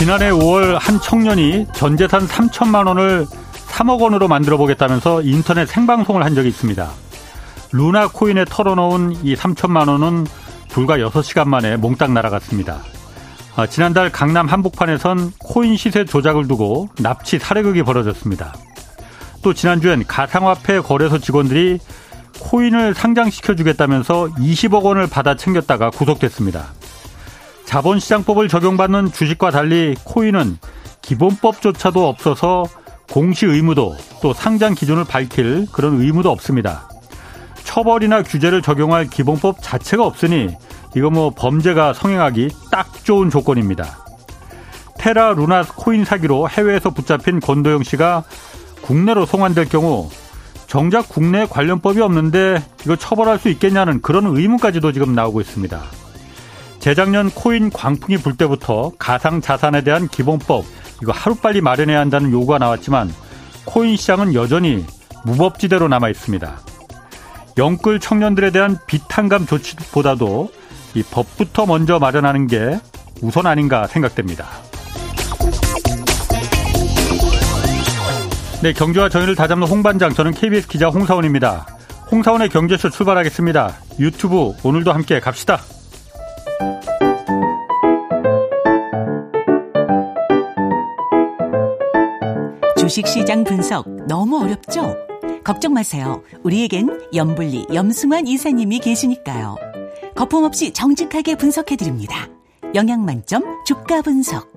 지난해 5월 한 청년이 전재산 3천만 원을 3억 원으로 만들어 보겠다면서 인터넷 생방송을 한 적이 있습니다. 루나 코인에 털어놓은 이 3천만 원은 불과 6시간 만에 몽땅 날아갔습니다. 지난달 강남 한복판에선 코인 시세 조작을 두고 납치 사례극이 벌어졌습니다. 또 지난주엔 가상화폐 거래소 직원들이 코인을 상장시켜주겠다면서 20억 원을 받아 챙겼다가 구속됐습니다. 자본시장법을 적용받는 주식과 달리 코인은 기본법조차도 없어서 공시 의무도 또 상장 기준을 밝힐 그런 의무도 없습니다. 처벌이나 규제를 적용할 기본법 자체가 없으니 이거 범죄가 성행하기 딱 좋은 조건입니다. 테라 루나 코인 사기로 해외에서 붙잡힌 권도영 씨가 국내로 송환될 경우 정작 국내에 관련법이 없는데 이거 처벌할 수 있겠냐는 그런 의문까지도 지금 나오고 있습니다. 재작년 코인 광풍이 불 때부터 가상자산에 대한 기본법 이거 하루빨리 마련해야 한다는 요구가 나왔지만 코인 시장은 여전히 무법지대로 남아 있습니다. 영끌 청년들에 대한 비탄감 조치보다도 이 법부터 먼저 마련하는 게 우선 아닌가 생각됩니다. 네, 경제와 정의를 다잡는 홍반장, 저는 KBS 기자 홍사훈입니다. 홍사훈의 경제쇼 출발하겠습니다. 유튜브 오늘도 함께 갑시다. 주식시장 분석 너무 어렵죠? 걱정 마세요. 우리에겐 염불리 염승환 이사님이 계시니까요. 거품없이 정직하게 분석해드립니다. 영양만점 주가 분석.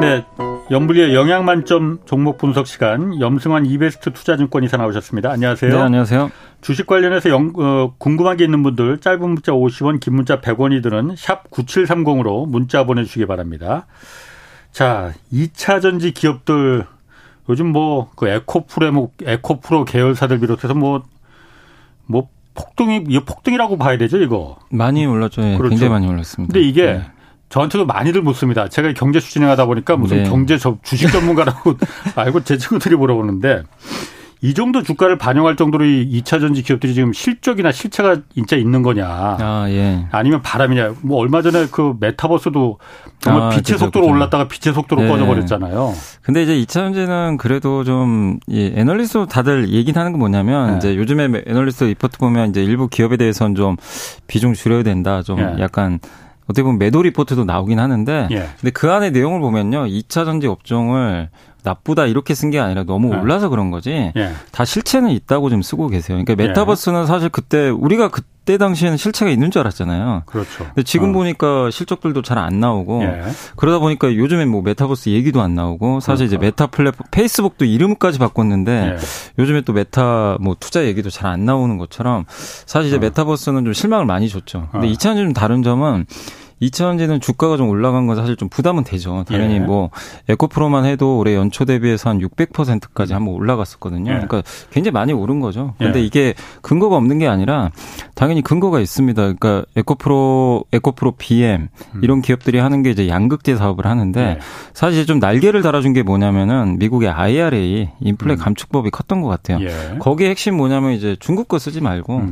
네, 염불리의 영양만점 종목 분석 시간, 염승환 이베스트 투자증권 이사 나오셨습니다. 안녕하세요. 네, 안녕하세요. 주식 관련해서 궁금한 게 있는 분들 짧은 문자 50원, 긴 문자 100원이 드는 샵 9730으로 문자 보내주시기 바랍니다. 자, 2차전지 기업들 요즘 그 에코프로 계열사들 비롯해서 폭등이라고 봐야 되죠, 이거. 많이 올랐죠. 예, 그렇죠. 굉장히 많이 올랐습니다. 근데 이게 저한테도 많이들 묻습니다. 제가 경제 추진행하다 보니까 무슨 경제 주식 전문가라고 알고 제 친구들이 물어보는데, 이 정도 주가를 반영할 정도로 이 2차전지 기업들이 지금 실적이나 실체가 진짜 있는 거냐. 아, 예. 아니면 바람이냐. 얼마 전에 그 메타버스도 정말 빛의 속도로 올랐다가 빛의 속도로 꺼져버렸잖아요. 근데 이제 2차전지는 그래도 좀, 예, 애널리스트 다들 얘기는 하는 건 뭐냐면, 이제 요즘에 애널리스트 리포트 보면 이제 일부 기업에 대해서는 좀 비중 줄여야 된다. 좀 약간 어떻게 보면 매도 리포트도 나오긴 하는데, 근데 그 안에 내용을 보면요, 2차전지 업종을 나쁘다 이렇게 쓴 게 아니라 너무 올라서 그런 거지. 다 실체는 있다고 좀 쓰고 계세요. 그러니까 메타버스는 사실 그때 우리가 그때 당시에는 실체가 있는 줄 알았잖아요. 그렇죠. 근데 지금 보니까 실적들도 잘 안 나오고 그러다 보니까 요즘에 메타버스 얘기도 안 나오고 사실 그러니까. 이제 메타 플랫폼 페이스북도 이름까지 바꿨는데 요즘에 또 메타 투자 얘기도 잘 안 나오는 것처럼 사실 이제 메타버스는 좀 실망을 많이 줬죠. 근데 2차전지 좀 다른 점은 2차전지는 주가가 좀 올라간 건 사실 좀 부담은 되죠. 당연히 에코프로만 해도 올해 연초 대비해서 한 600%까지 한번 올라갔었거든요. 그러니까 굉장히 많이 오른 거죠. 그런데 이게 근거가 없는 게 아니라 당연히 근거가 있습니다. 그러니까 에코프로 BM 이런 기업들이 하는 게 이제 양극재 사업을 하는데 사실 좀 날개를 달아준 게 뭐냐면은 미국의 IRA 인플레 감축법이 컸던 것 같아요. 거기에 핵심 뭐냐면 이제 중국 거 쓰지 말고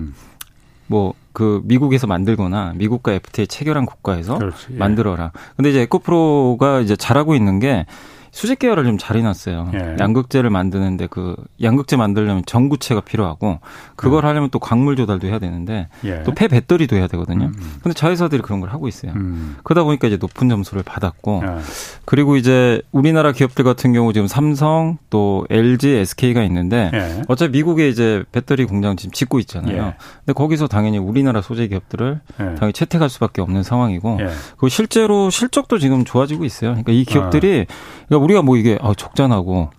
그 미국에서 만들거나 미국과 FTA 체결한 국가에서 만들어라. 근데 이제 에코프로가 이제 잘하고 있는 게 수직 계열을 좀 잘 해놨어요. 양극재를 만드는데 그 양극재 만들려면 전구체가 필요하고 그걸 하려면 또 광물 조달도 해야 되는데 또 폐 배터리도 해야 되거든요. 근데 자회사들이 그런 걸 하고 있어요. 그러다 보니까 이제 높은 점수를 받았고 그리고 이제 우리나라 기업들 같은 경우 지금 삼성 또 LG, SK가 있는데 어차피 미국에 이제 배터리 공장 지금 짓고 있잖아요. 근데 거기서 당연히 우리나라 소재 기업들을 당연히 채택할 수밖에 없는 상황이고 그리고 실제로 실적도 지금 좋아지고 있어요. 그러니까 이 기업들이 그러니까 우리가 이게 적자나고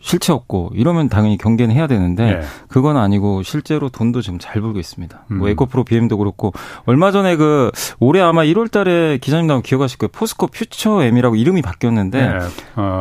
실체 없고 이러면 당연히 경계는 해야 되는데 그건 아니고 실제로 돈도 지금 잘 벌고 있습니다. 에코프로 BM도 그렇고 얼마 전에 올해 아마 1월 달에 기자님 나오면 기억하실 거예요. 포스코 퓨처엠이라고 이름이 바뀌었는데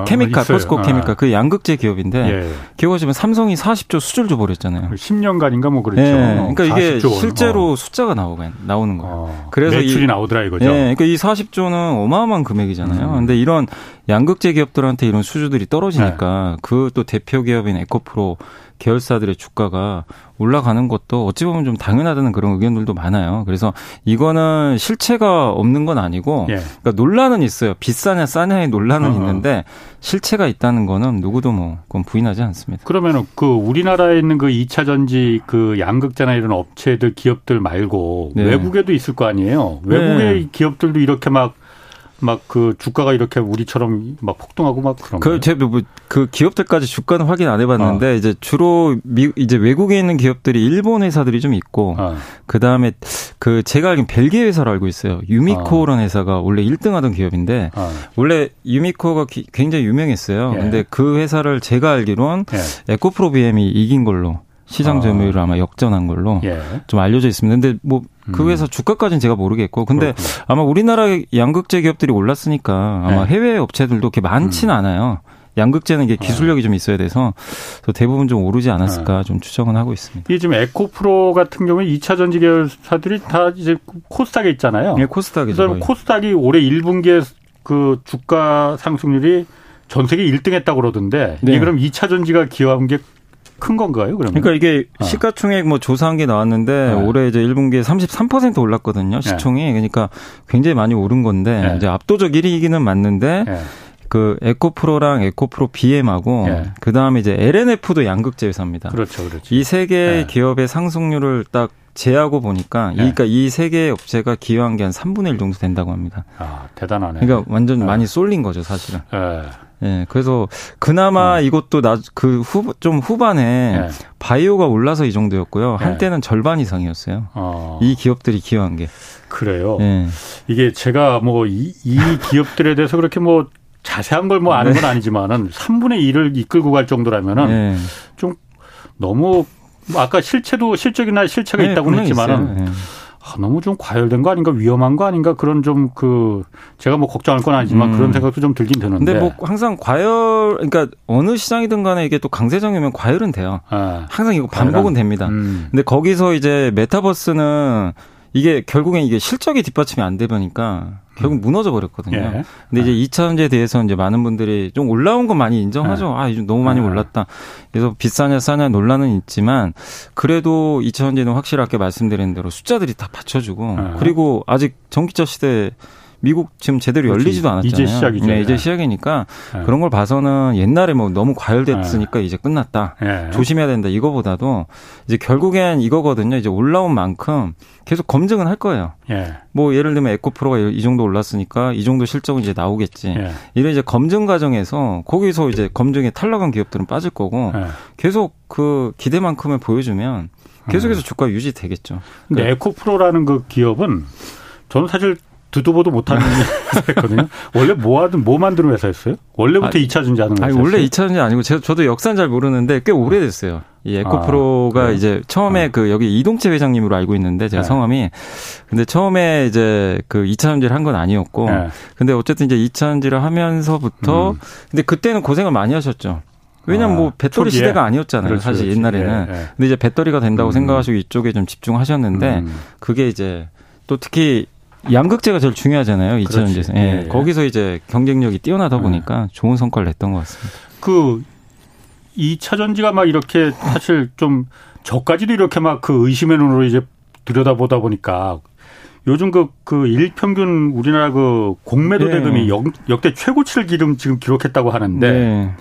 케미칼, 포스코 케미칼 그 양극재 기업인데 기억하시면 삼성이 40조 수주를 줘버렸잖아요. 10년간인가 그렇죠. 그러니까 이게 실제로 숫자가 나오는 거예요. 그래서 매출이 나오더라 이거죠. 그러니까 이 40조는 어마어마한 금액이잖아요. 그런데 이런 양극재 기업들한테 이런 수주들이 떨어지니까 그 또 대표 기업인 에코프로 계열사들의 주가가 올라가는 것도 어찌 보면 좀 당연하다는 그런 의견들도 많아요. 그래서 이거는 실체가 없는 건 아니고 예. 그러니까 논란은 있어요. 비싸냐 싸냐의 논란은 있는데 실체가 있다는 거는 누구도 뭐 그건 부인하지 않습니다. 그러면 그 우리나라에 있는 그 2차 전지 그 양극재나 이런 업체들 기업들 말고 네. 외국에도 있을 거 아니에요. 외국의 네. 기업들도 이렇게 막 그 주가가 이렇게 우리처럼 막 폭등하고 막 그런 거예요. 제가 뭐 그 기업들까지 주가는 확인 안 해봤는데 이제 주로 이제 외국에 있는 기업들이 일본 회사들이 좀 있고 그 다음에 그 제가 알기로 벨기에 회사를 알고 있어요. 유미코라는 회사가 원래 1등하던 기업인데 원래 유미코가 굉장히 유명했어요. 그런데 예. 그 회사를 제가 알기론 예. 에코프로 BM이 이긴 걸로. 시장 점유율을 아마 역전한 걸로 예. 좀 알려져 있습니다. 근데 뭐 그 회사 주가까지는 제가 모르겠고, 근데 그렇구나. 아마 우리나라 양극재 기업들이 올랐으니까 아마 예. 해외 업체들도 그렇게 많지는 않아요. 양극재는 이게 기술력이 좀 있어야 돼서 대부분 좀 오르지 않았을까 좀 추정은 하고 있습니다. 이 지금 에코프로 같은 경우에 2차 전지 계열사들이 다 이제 코스닥에 있잖아요. 네, 코스닥이죠. 그래서 코스닥이 올해 1분기에 그 주가 상승률이 전 세계 1등했다고 그러던데, 네. 이게 그럼 2차 전지가 기여한 게 큰 건가요, 그러면? 그러니까 이게 시가총액 뭐 조사한 게 나왔는데 올해 이제 1분기에 33% 올랐거든요, 시총이. 그러니까 굉장히 많이 오른 건데 이제 압도적 1위이기는 맞는데 그 에코프로랑 에코프로 BM하고 그 다음에 이제 LNF도 양극재 회사입니다. 그렇죠, 그렇죠. 이 세 개의 기업의 상승률을 딱 제하고 보니까 그러니까 이 세 개의 업체가 기여한 게 한 3분의 1 정도 된다고 합니다. 아, 대단하네. 그러니까 완전 많이 쏠린 거죠, 사실은. 예, 그래서 그나마 이것도 좀 후반에 바이오가 올라서 이 정도였고요. 한때는 절반 이상이었어요. 이 기업들이 기여한 게. 그래요. 예. 이게 제가 뭐 이 기업들에 대해서 그렇게 뭐 자세한 걸 뭐 아는 건 아니지만은 3분의 1을 이끌고 갈 정도라면은 좀 너무 뭐 아까 실적이나 실체가 있다고는 했지만은. 너무 좀 과열된 거 아닌가, 위험한 거 아닌가, 그런 좀 제가 뭐 걱정할 건 아니지만 그런 생각도 좀 들긴 드는데. 근데 뭐 항상 그러니까 어느 시장이든 간에 이게 또 강세장이면 과열은 돼요. 항상 이거 반복은 됩니다. 근데 거기서 이제 메타버스는 이게 결국엔 이게 실적이 뒷받침이 안 되니까 결국 무너져 버렸거든요. 예. 근데 이제 2차 전지에 대해서 이제 많은 분들이 좀 올라온 건 많이 인정하죠. 이제 너무 많이 올랐다. 그래서 비싸냐 싸냐 논란은 있지만 그래도 2차 전지는 확실하게 말씀드린 대로 숫자들이 다 받쳐주고 그리고 아직 전기차 시대 미국 지금 제대로 열리지도 않았잖아요. 이제 시작이죠. 네, 이제 시작이니까 그런 걸 봐서는 옛날에 뭐 너무 과열됐으니까 이제 끝났다. 조심해야 된다. 이거보다도 이제 결국엔 이거거든요. 이제 올라온 만큼 계속 검증은 할 거예요. 뭐 예를 들면 에코프로가 이 정도 올랐으니까 이 정도 실적은 이제 나오겠지. 이런 이제 검증 과정에서 거기서 이제 검증에 탈락한 기업들은 빠질 거고 계속 그 기대만큼을 보여주면 계속해서 주가 유지되겠죠. 근데 에코프로라는 그 기업은 저는 사실 듣도 보도 못하는 회사였거든요. 원래 뭐 만드는 회사였어요? 원래부터 2차 전지 하는 회사였어요? 원래 2차 전지 아니고 저도 역사는 잘 모르는데 꽤 오래됐어요. 이 에코프로가 이제 처음에 그 여기 이동채 회장님으로 알고 있는데 제가 성함이. 근데 처음에 이제 그 2차 전지를 한 건 아니었고. 근데 어쨌든 이제 2차 전지를 하면서부터 근데 그때는 고생을 많이 하셨죠. 왜냐면 뭐 배터리 초기에? 시대가 아니었잖아요. 그렇지, 사실 그렇지. 옛날에는. 근데 이제 배터리가 된다고 생각하시고 이쪽에 좀 집중하셨는데 그게 이제 또 특히 양극재가 제일 중요하잖아요. 2차 전지에서. 예. 거기서 이제 경쟁력이 뛰어나다 보니까 좋은 성과를 냈던 것 같습니다. 2차 전지가 막 이렇게 사실 좀 저까지도 이렇게 막 그 의심의 눈으로 이제 들여다보다 보니까 요즘 그 일평균 우리나라 그 공매도 대금이 역대 최고치를 지금 기록했다고 하는데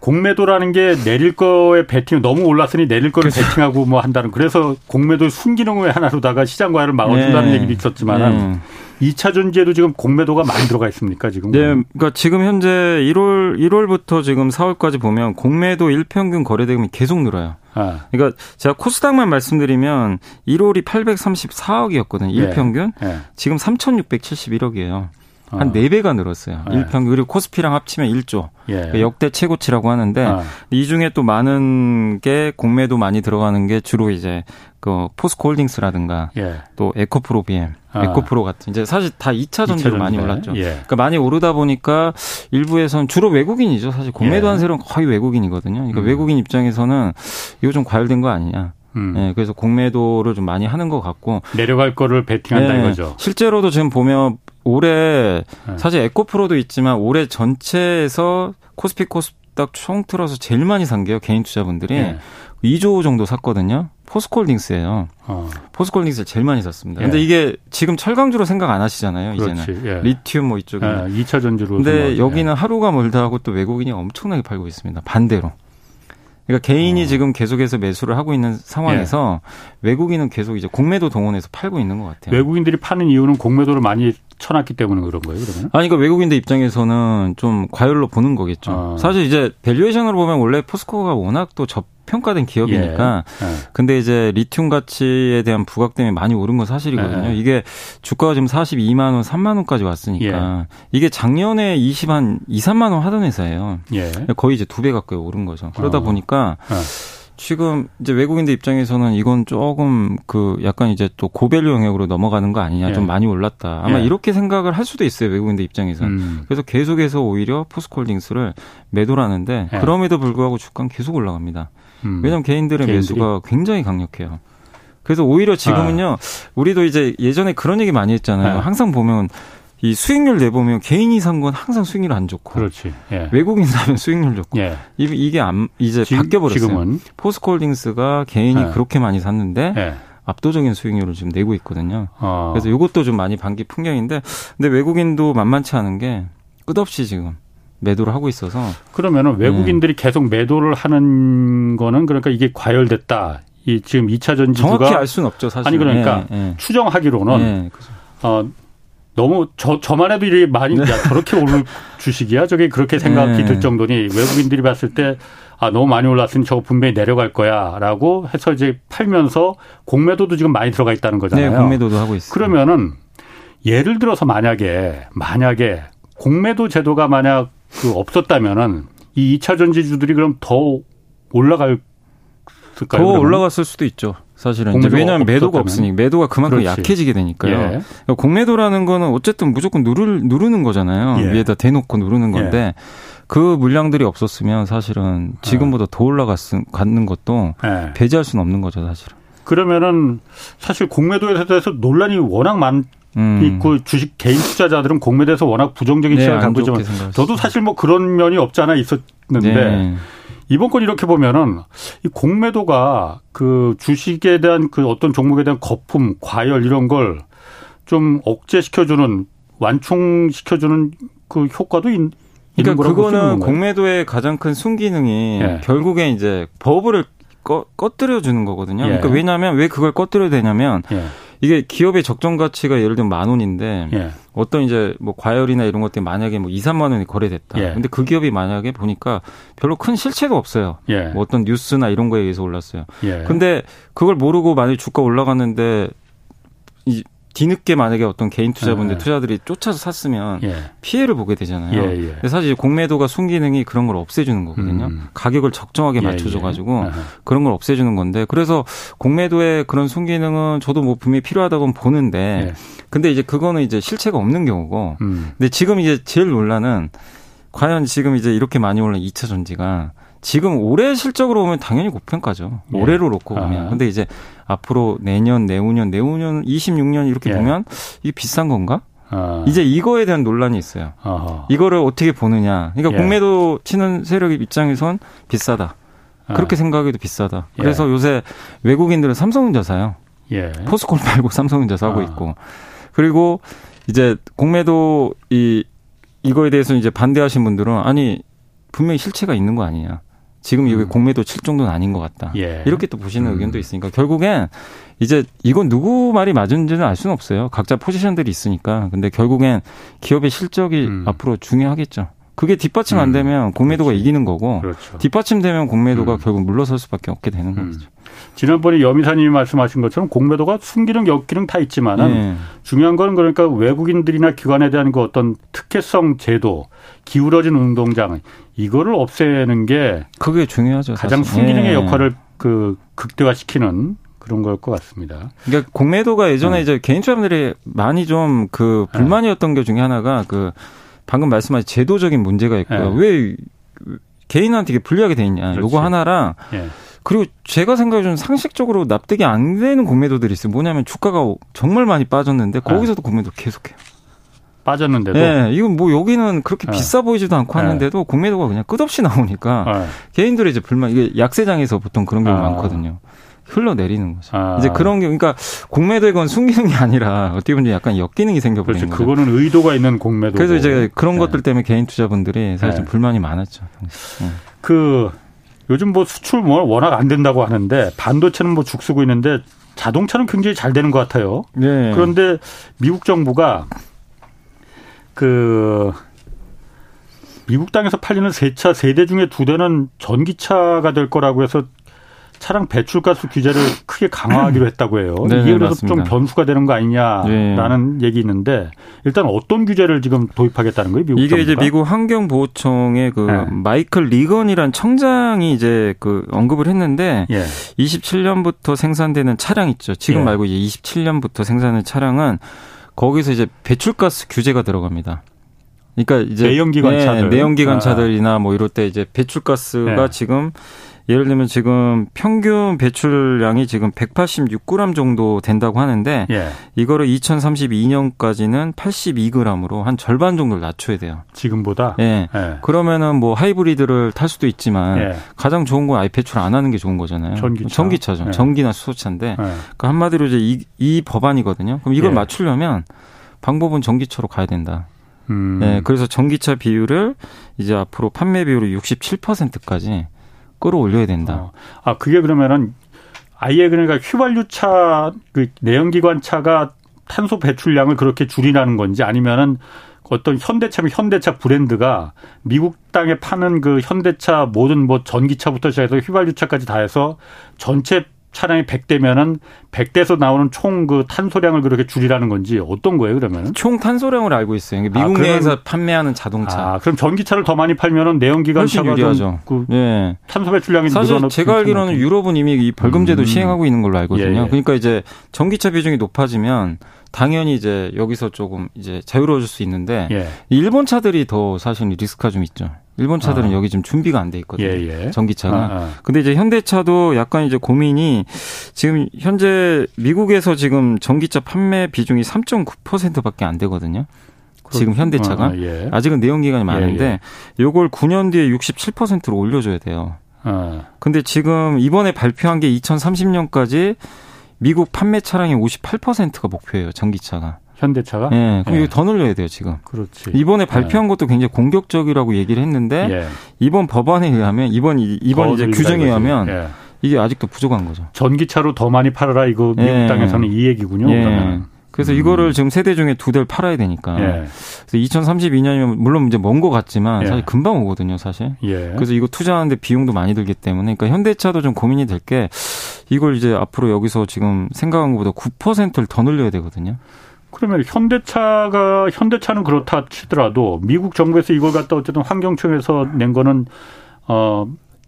공매도라는 게 내릴 거에 배팅, 너무 올랐으니 내릴 거를 배팅하고 뭐 한다는, 그래서 공매도의 순기능의 하나로다가 시장 과열을 막아준다는 얘기도 있었지만 2차 전지에도 지금 공매도가 많이 들어가 있습니까, 지금? 네. 그러니까 지금 현재 1월부터 지금 4월까지 보면 공매도 일평균 거래대금이 계속 늘어요. 그러니까 제가 코스닥만 말씀드리면 1월이 834억이었거든요, 일평균. 지금 3,671억이에요. 한 4배가 늘었어요. 일평균. 그리고 코스피랑 합치면 1조. 그러니까 역대 최고치라고 하는데 이 중에 또 많은 게 공매도 많이 들어가는 게 주로 이제 그 포스코홀딩스라든가 또 에코프로 BM, 에코프로 같은 이제 사실 다 2차 전지로 많이 올랐죠. 그러니까 많이 오르다 보니까 일부에서는 주로 외국인이죠. 사실 공매도 한 세력은 거의 외국인이거든요. 그러니까 외국인 입장에서는 이거 좀 과열된 거 아니냐. 네, 그래서 공매도를 좀 많이 하는 것 같고 내려갈 거를 베팅한다는 거죠. 실제로도 지금 보면 올해 사실 에코프로도 있지만 올해 전체에서 코스피 코스닥 총 틀어서 제일 많이 산 게요. 개인 투자분들이. 예. 2조 정도 샀거든요. 포스코홀딩스예요. 포스코홀딩스를 제일 많이 샀습니다. 그런데 예. 이게 지금 철강주로 생각 안 하시잖아요. 그렇지. 이제는. 예. 리튬 뭐 이쪽에. 예. 2차 전지로. 근데 여기는 예. 하루가 멀다 하고 또 외국인이 엄청나게 팔고 있습니다. 반대로. 그러니까 개인이 지금 계속해서 매수를 하고 있는 상황에서 예. 외국인은 계속 이제 공매도 동원해서 팔고 있는 것 같아요. 외국인들이 파는 이유는 공매도를 많이 쳐놨기 때문에 그런 거예요, 그러면? 아니, 그러니까 외국인들 입장에서는 좀 과열로 보는 거겠죠. 사실 이제 밸류에이션으로 보면 원래 포스코가 워낙 또 저평가된 기업이니까. 예. 예. 근데 이제 리튬 가치에 대한 부각 때문에 많이 오른 건 사실이거든요. 예. 이게 주가가 지금 42만 원, 3만 원까지 왔으니까. 예. 이게 작년에 2, 3만 원 하던 회사예요. 예. 거의 이제 2배 가까이 오른 거죠. 그러다 보니까. 지금 이제 외국인들 입장에서는 이건 조금 그 약간 이제 또 고밸류 영역으로 넘어가는 거 아니냐, 예. 좀 많이 올랐다. 아마 예. 이렇게 생각을 할 수도 있어요, 외국인들 입장에서는. 그래서 계속해서 오히려 포스코홀딩스를 매도를 하는데 예. 그럼에도 불구하고 주가는 계속 올라갑니다. 왜냐하면 개인들의 매수가 굉장히 강력해요. 그래서 오히려 지금은요, 우리도 이제 예전에 그런 얘기 많이 했잖아요. 항상 보면. 이 수익률 내보면 개인이 산 건 항상 수익률 안 좋고, 그렇지. 예. 외국인 사면 수익률 좋고, 예. 이게 안 이제 바뀌어버렸어요. 지금은 포스코홀딩스가 개인이 예. 그렇게 많이 샀는데 예. 압도적인 수익률을 지금 내고 있거든요. 그래서 이것도 좀 많이 반기 풍경인데, 근데 외국인도 만만치 않은 게 끝없이 지금 매도를 하고 있어서. 그러면은 외국인들이 계속 매도를 하는 거는 그러니까 이게 과열됐다. 이 지금 2차 전지주가 정확히 알 수는 없죠, 사실. 아니 그러니까 예, 예. 추정하기로는 너무 저만 해도 이렇게 많이 야, 저렇게 오를 주식이야? 저게 그렇게 생각이 들 정도니 외국인들이 봤을 때 아, 너무 많이 올랐으니 저거 분명히 내려갈 거야 라고 해서 이제 팔면서 공매도도 지금 많이 들어가 있다는 거잖아요. 네. 공매도도 하고 있어요. 그러면은 예를 들어서 만약에 공매도 제도가 만약 그 없었다면은 이 2차 전지주들이 그럼 더 올라갔을까요? 더 올라갔을 수도 있죠. 사실은 이제 왜냐하면 매도가 없으니 매도가 그만큼 그렇지. 약해지게 되니까요. 예. 공매도라는 거는 어쨌든 무조건 누르는 거잖아요. 예. 위에다 대놓고 누르는 건데 예. 그 물량들이 없었으면 사실은 지금보다 더 올라가는 것도 예. 배제할 수는 없는 거죠, 사실은. 그러면은 사실 공매도에 대해서 논란이 워낙 많 있고 주식 개인 투자자들은 공매도에서 워낙 부정적인 시각을 갖고 있지만 저도 사실 뭐 그런 면이 없지 않아 있었는데. 네. 이번 건 이렇게 보면은 이 공매도가 그 주식에 대한 그 어떤 종목에 대한 거품, 과열 이런 걸 좀 억제시켜주는, 완충시켜주는 그 효과도 있는 거라고 볼 수 있는 건가요? 그러니까 그거는 공매도의 가장 큰 순기능이 예. 결국에 이제 버블을 꺼뜨려주는 거거든요. 예. 그러니까 왜냐하면 왜 그걸 꺼뜨려야 되냐면 예. 이게 기업의 적정 가치가 예를 들면 10,000원인데 예. 어떤 이제 뭐 과열이나 이런 것 때문에 만약에 뭐 2~3만 원이 거래됐다. 예. 근데 그 기업이 만약에 보니까 별로 큰 실체도 없어요. 예. 뭐 어떤 뉴스나 이런 거에 의해서 올랐어요. 예. 근데 그걸 모르고 만약에 주가 올라갔는데 이 뒤늦게 만약에 어떤 개인 투자분들 투자들이 쫓아서 샀으면 예. 피해를 보게 되잖아요. 예, 예. 근데 사실 공매도가 순기능이 그런 걸 없애주는 거거든요. 가격을 적정하게 맞춰줘가지고 예, 예. 그런 걸 없애주는 건데 그래서 공매도의 그런 순기능은 저도 뭐 분명히 필요하다고 보는데 예. 근데 이제 그거는 이제 실체가 없는 경우고 근데 지금 이제 제일 논란은 과연 지금 이제 이렇게 많이 올라온 2차 전지가 지금 올해 실적으로 보면 당연히 고평가죠. 예. 올해로 놓고 보면. 근데 이제 앞으로 내년, 내후년 26년 이렇게 예. 보면 이게 비싼 건가? 이제 이거에 대한 논란이 있어요. 이거를 어떻게 보느냐. 그러니까 예. 공매도 치는 세력 입장에선 비싸다. 그렇게 생각해도 비싸다. 그래서 예. 요새 외국인들은 삼성전자 사요. 예. 포스코를 팔고 삼성전자 사고 있고. 그리고 이제 공매도 이거에 대해서 이제 반대하신 분들은 아니 분명히 실체가 있는 거 아니냐. 지금 여기 공매도 칠 정도는 아닌 것 같다. 예. 이렇게 또 보시는 의견도 있으니까 결국엔 이제 이건 누구 말이 맞은지는 알 수는 없어요. 각자 포지션들이 있으니까. 근데 결국엔 기업의 실적이 앞으로 중요하겠죠. 그게 뒷받침 안 되면 공매도가 그렇지. 이기는 거고 그렇죠. 뒷받침되면 공매도가 결국 물러설 수밖에 없게 되는 거죠. 지난번에 염이사님이 말씀하신 것처럼 공매도가 순기능, 역기능 다 있지만 예. 중요한 건 그러니까 외국인들이나 기관에 대한 그 어떤 특혜성 제도, 기울어진 운동장 이거를 없애는 게 그게 중요하죠. 가장 사실. 순기능의 예. 역할을 그 극대화시키는 그런 걸 것 같습니다. 그러니까 공매도가 예전에 이제 개인 투자자들이 많이 좀 그 불만이었던 게 중에 하나가 그 방금 말씀하신 제도적인 문제가 있고요. 예. 왜 개인한테 이게 불리하게 돼 있냐. 그렇지. 요거 하나랑 예. 그리고 제가 생각해 준 상식적으로 납득이 안 되는 공매도들이 있어요. 뭐냐면 주가가 정말 많이 빠졌는데 거기서도 공매도 계속해요. 빠졌는데도. 네, 이건 뭐 여기는 그렇게 비싸 보이지도 않고 하는데도 공매도가 그냥 끝없이 나오니까 개인들의 이제 불만, 이게 약세장에서 보통 그런 게 많거든요. 흘러내리는 거죠. 이제 그런 게, 그러니까 공매도의 건 순기능이 아니라 어떻게 보면 약간 역기능이 생겨버리는 거죠. 그렇죠. 그거는 의도가 있는 공매도. 그래서 이제 그런 것들 때문에 개인 투자분들이 사실 좀 불만이 많았죠. 그 요즘 뭐 수출 뭐 워낙 안 된다고 하는데 반도체는 뭐 죽쓰고 있는데 자동차는 굉장히 잘 되는 것 같아요. 네. 그런데 미국 정부가 그 미국 땅에서 팔리는 세 대 중에 2대는 전기차가 될 거라고 해서 차량 배출가스 규제를 크게 강화하기로 했다고 해요. 네네, 이게 그래서 맞습니다. 좀 변수가 되는 거 아니냐라는 얘기 있는데 일단 어떤 규제를 지금 도입하겠다는 거예요? 미국 이게 정부가? 이제 미국 환경보호청의 그 마이클 리건이란 청장이 이제 그 언급을 했는데 27년부터 생산되는 차량 있죠. 지금 말고 이제 27년부터 생산하는 차량은 거기서 이제 배출가스 규제가 들어갑니다. 그러니까 이제 내연기관차들, 내연기관차들이나 뭐 이럴 때 이제 배출가스가 지금 예를 들면 지금 평균 배출량이 지금 186g 정도 된다고 하는데 이거를 2032년까지는 82g으로 한 절반 정도를 낮춰야 돼요. 지금보다? 그러면은 뭐 하이브리드를 탈 수도 있지만 가장 좋은 건 아예 배출 안 하는 게 좋은 거잖아요. 전기차죠. 전기나 수소차인데 그러니까 한마디로 이제 이 법안이거든요. 그럼 이걸 맞추려면 방법은 전기차로 가야 된다. 네, 그래서 전기차 비율을 이제 앞으로 판매 비율을 67%까지 끌어올려야 된다. 아, 그게 그러면은 아예 그러니까 휘발유차, 그 내연기관차가 탄소 배출량을 그렇게 줄이라는 건지 아니면은 어떤 현대차면 현대차 브랜드가 미국 땅에 파는 그 현대차 모든 뭐 전기차부터 시작해서 휘발유차까지 다 해서 전체 차량이 100대면은 100대에서 나오는 총 그 탄소량을 그렇게 줄이라는 건지 어떤 거예요, 그러면? 총 탄소량을 알고 있어요. 그러니까 미국 내에서 판매하는 자동차. 그럼 전기차를 더 많이 팔면은 내연기관차가 유리하죠. 그 탄소 배출량이 사실 제가 알기로는 유럽은 이미 이 벌금제도 시행하고 있는 걸로 알거든요. 그러니까 이제 전기차 비중이 높아지면 당연히 이제 여기서 조금 이제 자유로워질 수 있는데 일본 차들이 더 사실 리스크가 좀 있죠. 일본 차들은 여기 지금 준비가 안 돼 있거든요. 전기차가. 근데 이제 현대차도 약간 이제 고민이 지금 현재 미국에서 지금 전기차 판매 비중이 3.9%밖에 안 되거든요. 지금 현대차가. 아직은 내연기관이 많은데 요걸 9년 뒤에 67%로 올려줘야 돼요. 근데 지금 이번에 발표한 게 2030년까지 미국 판매 차량의 58%가 목표예요. 전기차가. 현대차가? 그럼 이거 더 늘려야 돼요, 지금. 그렇지. 이번에 발표한 것도 굉장히 공격적이라고 얘기를 했는데, 이번 법안에 의하면, 이번 이제 규정에 의하면, 이게 아직도 부족한 거죠. 전기차로 더 많이 팔아라, 이거 미국 땅에서는 이 얘기군요. 그러면. 그래서 이거를 지금 3대 중에 2대를 팔아야 되니까. 그래서 2032년이면, 물론 이제 먼 것 같지만, 사실 금방 오거든요, 사실. 그래서 이거 투자하는데 비용도 많이 들기 때문에, 그러니까 현대차도 좀 고민이 될 게, 이걸 이제 앞으로 여기서 지금 생각한 것보다 9%를 더 늘려야 되거든요. 그러면 현대차는 그렇다 치더라도 미국 정부에서 이걸 갖다 어쨌든 환경청에서 낸 거는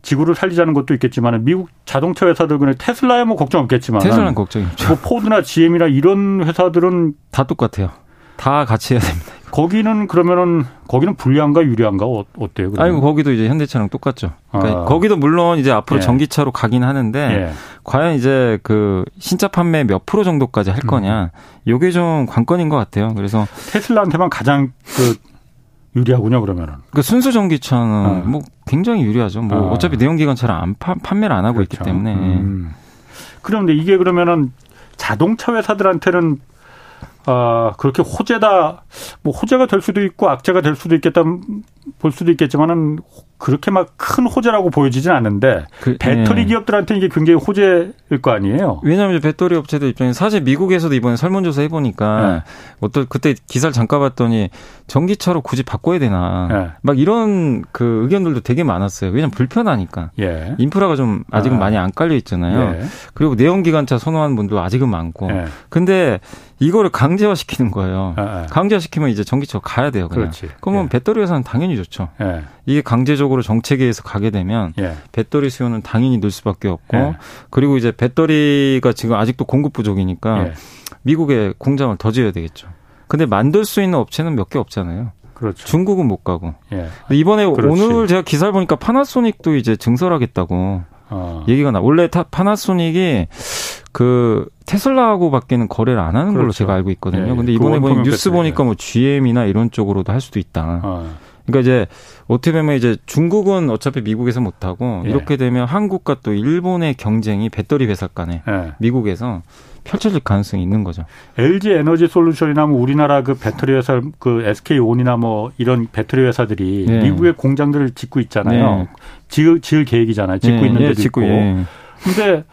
지구를 살리자는 것도 있겠지만 미국 자동차 회사들 그냥 테슬라야 뭐 걱정 없겠지만 테슬라는 걱정이죠. 뭐 포드나 GM이나 이런 회사들은 다 똑같아요. 다 같이 해야 됩니다. 거기는 그러면은 거기는 불리한가 유리한가 어때요? 그러면? 아니 거기도 이제 현대차랑 똑같죠. 그러니까 거기도 물론 이제 앞으로 전기차로 가긴 하는데 과연 이제 그 신차 판매 몇 프로 정도까지 할 거냐 이게 좀 관건인 것 같아요. 그래서 테슬라한테만 가장 그 유리하군요, 그러면은. 그 순수 전기차는 뭐 굉장히 유리하죠. 뭐 어차피 내연기관차를 판매를 안 하고 있기 때문에. 그런데 이게 그러면은 자동차 회사들한테는. 아, 그렇게 호재다, 뭐 호재가 될 수도 있고 악재가 될 수도 있겠다, 볼 수도 있겠지만은 그렇게 막 큰 호재라고 보여지진 않는데 배터리 기업들한테 이게 굉장히 호재일 거 아니에요? 왜냐하면 배터리 업체들 입장에 사실 미국에서도 이번에 설문조사 해보니까 어떤 그때 기사를 잠깐 봤더니 전기차로 굳이 바꿔야 되나 막 이런 그 의견들도 되게 많았어요. 왜냐하면 불편하니까 인프라가 좀 아직은 많이 안 깔려 있잖아요. 그리고 내연기관차 선호하는 분도 아직은 많고 근데 이거를 강제화시키는 거예요. 강제화시키면 이제 전기차로 가야 돼요. 그냥. 그러면 배터리 회사는 당연히 좋죠. 이게 강제적으로 정책에 의해서 가게 되면 배터리 수요는 당연히 늘 수밖에 없고 그리고 이제 배터리가 지금 아직도 공급 부족이니까 미국에 공장을 더 지어야 되겠죠. 근데 만들 수 있는 업체는 몇 개 없잖아요. 그렇죠. 중국은 못 가고. 이번에 오늘 제가 기사를 보니까 파나소닉도 이제 증설하겠다고 얘기가 나. 원래 파나소닉이 그 테슬라하고 밖에는 거래를 안 하는 걸로 제가 알고 있거든요. 근데 이번에 보니 뉴스 보니까 뭐 GM이나 이런 쪽으로도 할 수도 있다. 그러니까 이제 어떻게 보면 이제 중국은 어차피 미국에서 못 하고 이렇게 되면 한국과 또 일본의 경쟁이 배터리 회사 간에 미국에서 펼쳐질 가능성이 있는 거죠. LG 에너지 솔루션이나 뭐 우리나라 그 배터리 회사 그 SK온이나 뭐 이런 배터리 회사들이 미국의 공장들을 짓고 있잖아요. 지을 계획이잖아요. 짓고 있는 데도 짓고, 있고. 근데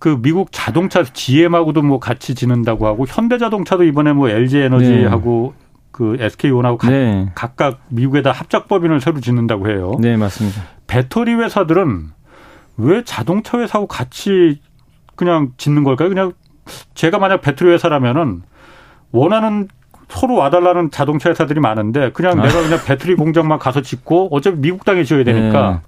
그 미국 자동차 GM하고도 뭐 같이 짓는다고 하고 현대자동차도 이번에 뭐 LG 에너지하고 그 SK온하고 각각 미국에다 합작법인을 새로 짓는다고 해요. 네, 맞습니다. 배터리 회사들은 왜 자동차 회사하고 같이 그냥 짓는 걸까요? 그냥 제가 만약 배터리 회사라면은 원하는 서로 와달라는 자동차 회사들이 많은데 그냥 내가 그냥 배터리 공장만 가서 짓고 어차피 미국 땅에 지어야 되니까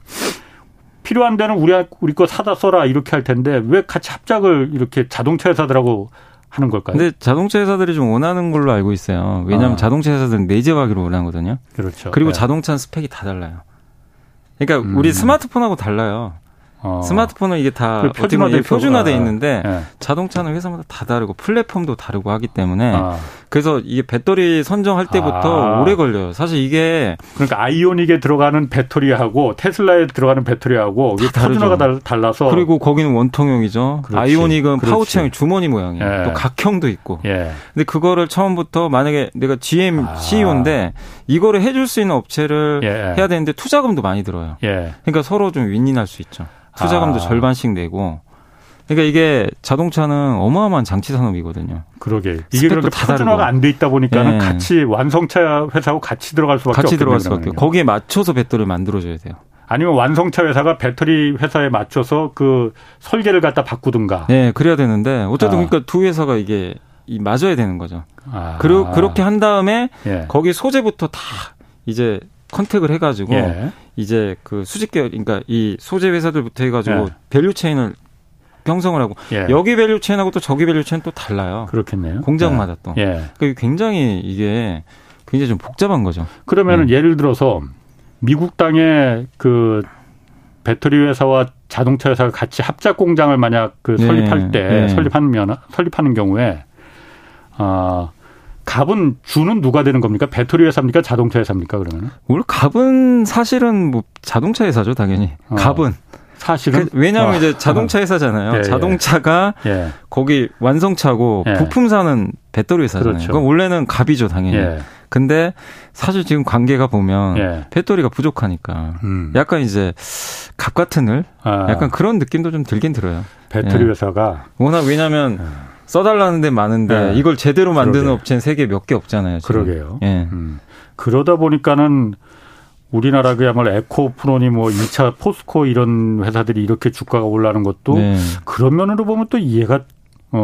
필요한 데는 우리 거 사다 써라 이렇게 할 텐데 왜 같이 합작을 이렇게 자동차 회사들하고 하는 걸까요? 근데 자동차 회사들이 좀 원하는 걸로 알고 있어요. 왜냐하면 자동차 회사들은 내재화기로 원하거든요. 그렇죠. 그리고 자동차는 스펙이 다 달라요. 그러니까 우리 스마트폰하고 달라요. 스마트폰은 이게 다 표준화되어 있는데 자동차는 회사마다 다 다르고 플랫폼도 다르고 하기 때문에 그래서 이게 배터리 선정할 때부터 오래 걸려요. 사실 이게 그러니까 아이오닉에 들어가는 배터리하고 테슬라에 들어가는 배터리하고 이게 표준화가 달라서 그리고 거기는 원통형이죠. 그렇지. 아이오닉은 파우치형 주머니 모양이에요. 또 각형도 있고. 근데 그거를 처음부터 만약에 내가 GM CEO인데 이거를 해줄 수 있는 업체를 해야 되는데 투자금도 많이 들어요. 그러니까 서로 좀 윈윈할 수 있죠. 투자금도 절반씩 내고. 그러니까 이게 자동차는 어마어마한 장치 산업이거든요. 그러게. 이게 그렇게 표준화가 안 돼 있다 보니까는 같이 완성차 회사하고 같이 들어갈 수밖에 없거든요. 같이 들어갈 수밖에. 거기에 맞춰서 배터리를 만들어줘야 돼요. 아니면 완성차 회사가 배터리 회사에 맞춰서 그 설계를 갖다 바꾸든가. 네, 그래야 되는데 어쨌든 그러니까 두 회사가 이게 맞아야 되는 거죠. 그리고 그렇게 한 다음에 거기 소재부터 다 이제 컨택을 해가지고 이제 그 수직 계열, 그러니까 이 소재 회사들부터 해가지고 밸류 체인을 형성을 하고 여기 밸류 체인하고 또 저기 밸류 체인 또 달라요. 그렇겠네요. 공장마다 또. 그러니까 굉장히 이게 굉장히 좀 복잡한 거죠. 그러면은 예를 들어서 미국 땅에 그 배터리 회사와 자동차 회사가 같이 합작 공장을 만약 그 설립할 때 설립하는 경우에 갑은 주는 누가 되는 겁니까? 배터리 회사입니까? 자동차 회사입니까? 그러면? 원래 갑은 사실은 뭐 자동차 회사죠, 당연히. 갑은. 사실은. 왜냐하면 이제 자동차 회사잖아요. 자동차가 거기 완성차고 부품 사는 배터리 회사잖아요. 그렇죠. 그럼 원래는 갑이죠, 당연히. 근데 사실 지금 관계가 보면 배터리가 부족하니까 약간 이제 갑 같은 을 약간 그런 느낌도 좀 들긴 들어요. 배터리 회사가. 워낙 왜냐하면 써달라는 데 많은데 이걸 제대로 만드는 업체는 세계 몇 개 없잖아요. 지금. 그러게요. 그러다 보니까는 우리나라 그야말로 에코프로니 뭐 2차 포스코 이런 회사들이 이렇게 주가가 올라가는 것도 그런 면으로 보면 또 이해가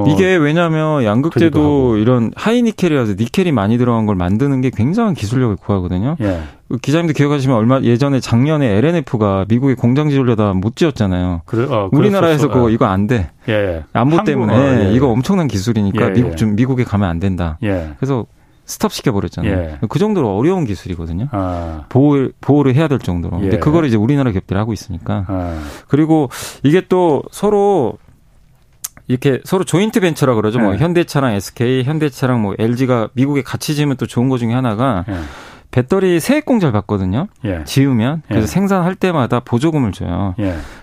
이게 왜냐하면 양극재도 이런 하이니켈이라서 니켈이 많이 들어간 걸 만드는 게 굉장한 기술력을 구하거든요. 기자님도 기억하시면 작년에 LNF가 미국의 공장 지으려다 못 지었잖아요. 우리나라에서 이거 안 돼. 안보 때문에 이거 엄청난 기술이니까 미국에 가면 안 된다. 그래서 스탑 시켜버렸잖아요. 그 정도로 어려운 기술이거든요. 보호를 해야 될 정도로. 근데 그걸 이제 우리나라 기업들이 하고 있으니까. 그리고 이게 또 서로 이렇게 서로 조인트 벤처라 그러죠. 뭐 현대차랑 SK, 현대차랑 뭐 LG가 미국에 같이 지으면 또 좋은 거 중에 하나가 배터리 세액 공제를 받거든요. 지으면. 그래서 생산할 때마다 보조금을 줘요.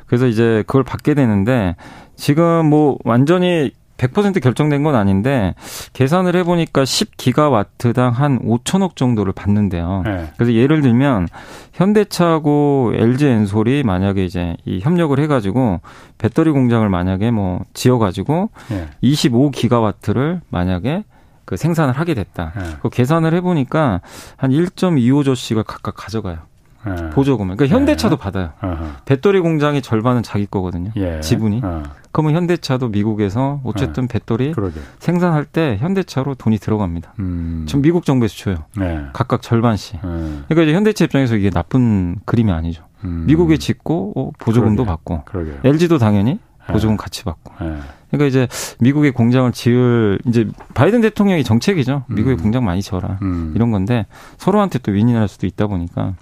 그래서 이제 그걸 받게 되는데 지금 뭐 완전히 100% 결정된 건 아닌데 계산을 해보니까 10기가와트당 한 5천억 정도를 받는데요. 그래서 예를 들면 현대차하고 LG 엔솔이 만약에 이제 이 협력을 해가지고 배터리 공장을 만약에 뭐 지어가지고 25기가와트를 만약에 그 생산을 하게 됐다. 그 계산을 해보니까 한 1.25조씩을 각각 가져가요. 보조금을. 그러니까 현대차도 받아요. 배터리 공장이 절반은 자기 거거든요. 지분이. 그러면 현대차도 미국에서 어쨌든 배터리 생산할 때 현대차로 돈이 들어갑니다. 지금 미국 정부에서 줘요. 각각 절반씩. 그러니까 이제 현대차 입장에서 이게 나쁜 그림이 아니죠. 미국에 짓고 보조금도 받고. LG도 당연히 보조금 같이 받고. 그러니까 이제 미국의 공장을 지을 이제 바이든 대통령이 정책이죠. 미국의 공장 많이 지어라. 이런 건데 서로한테 또 윈윈할 수도 있다 보니까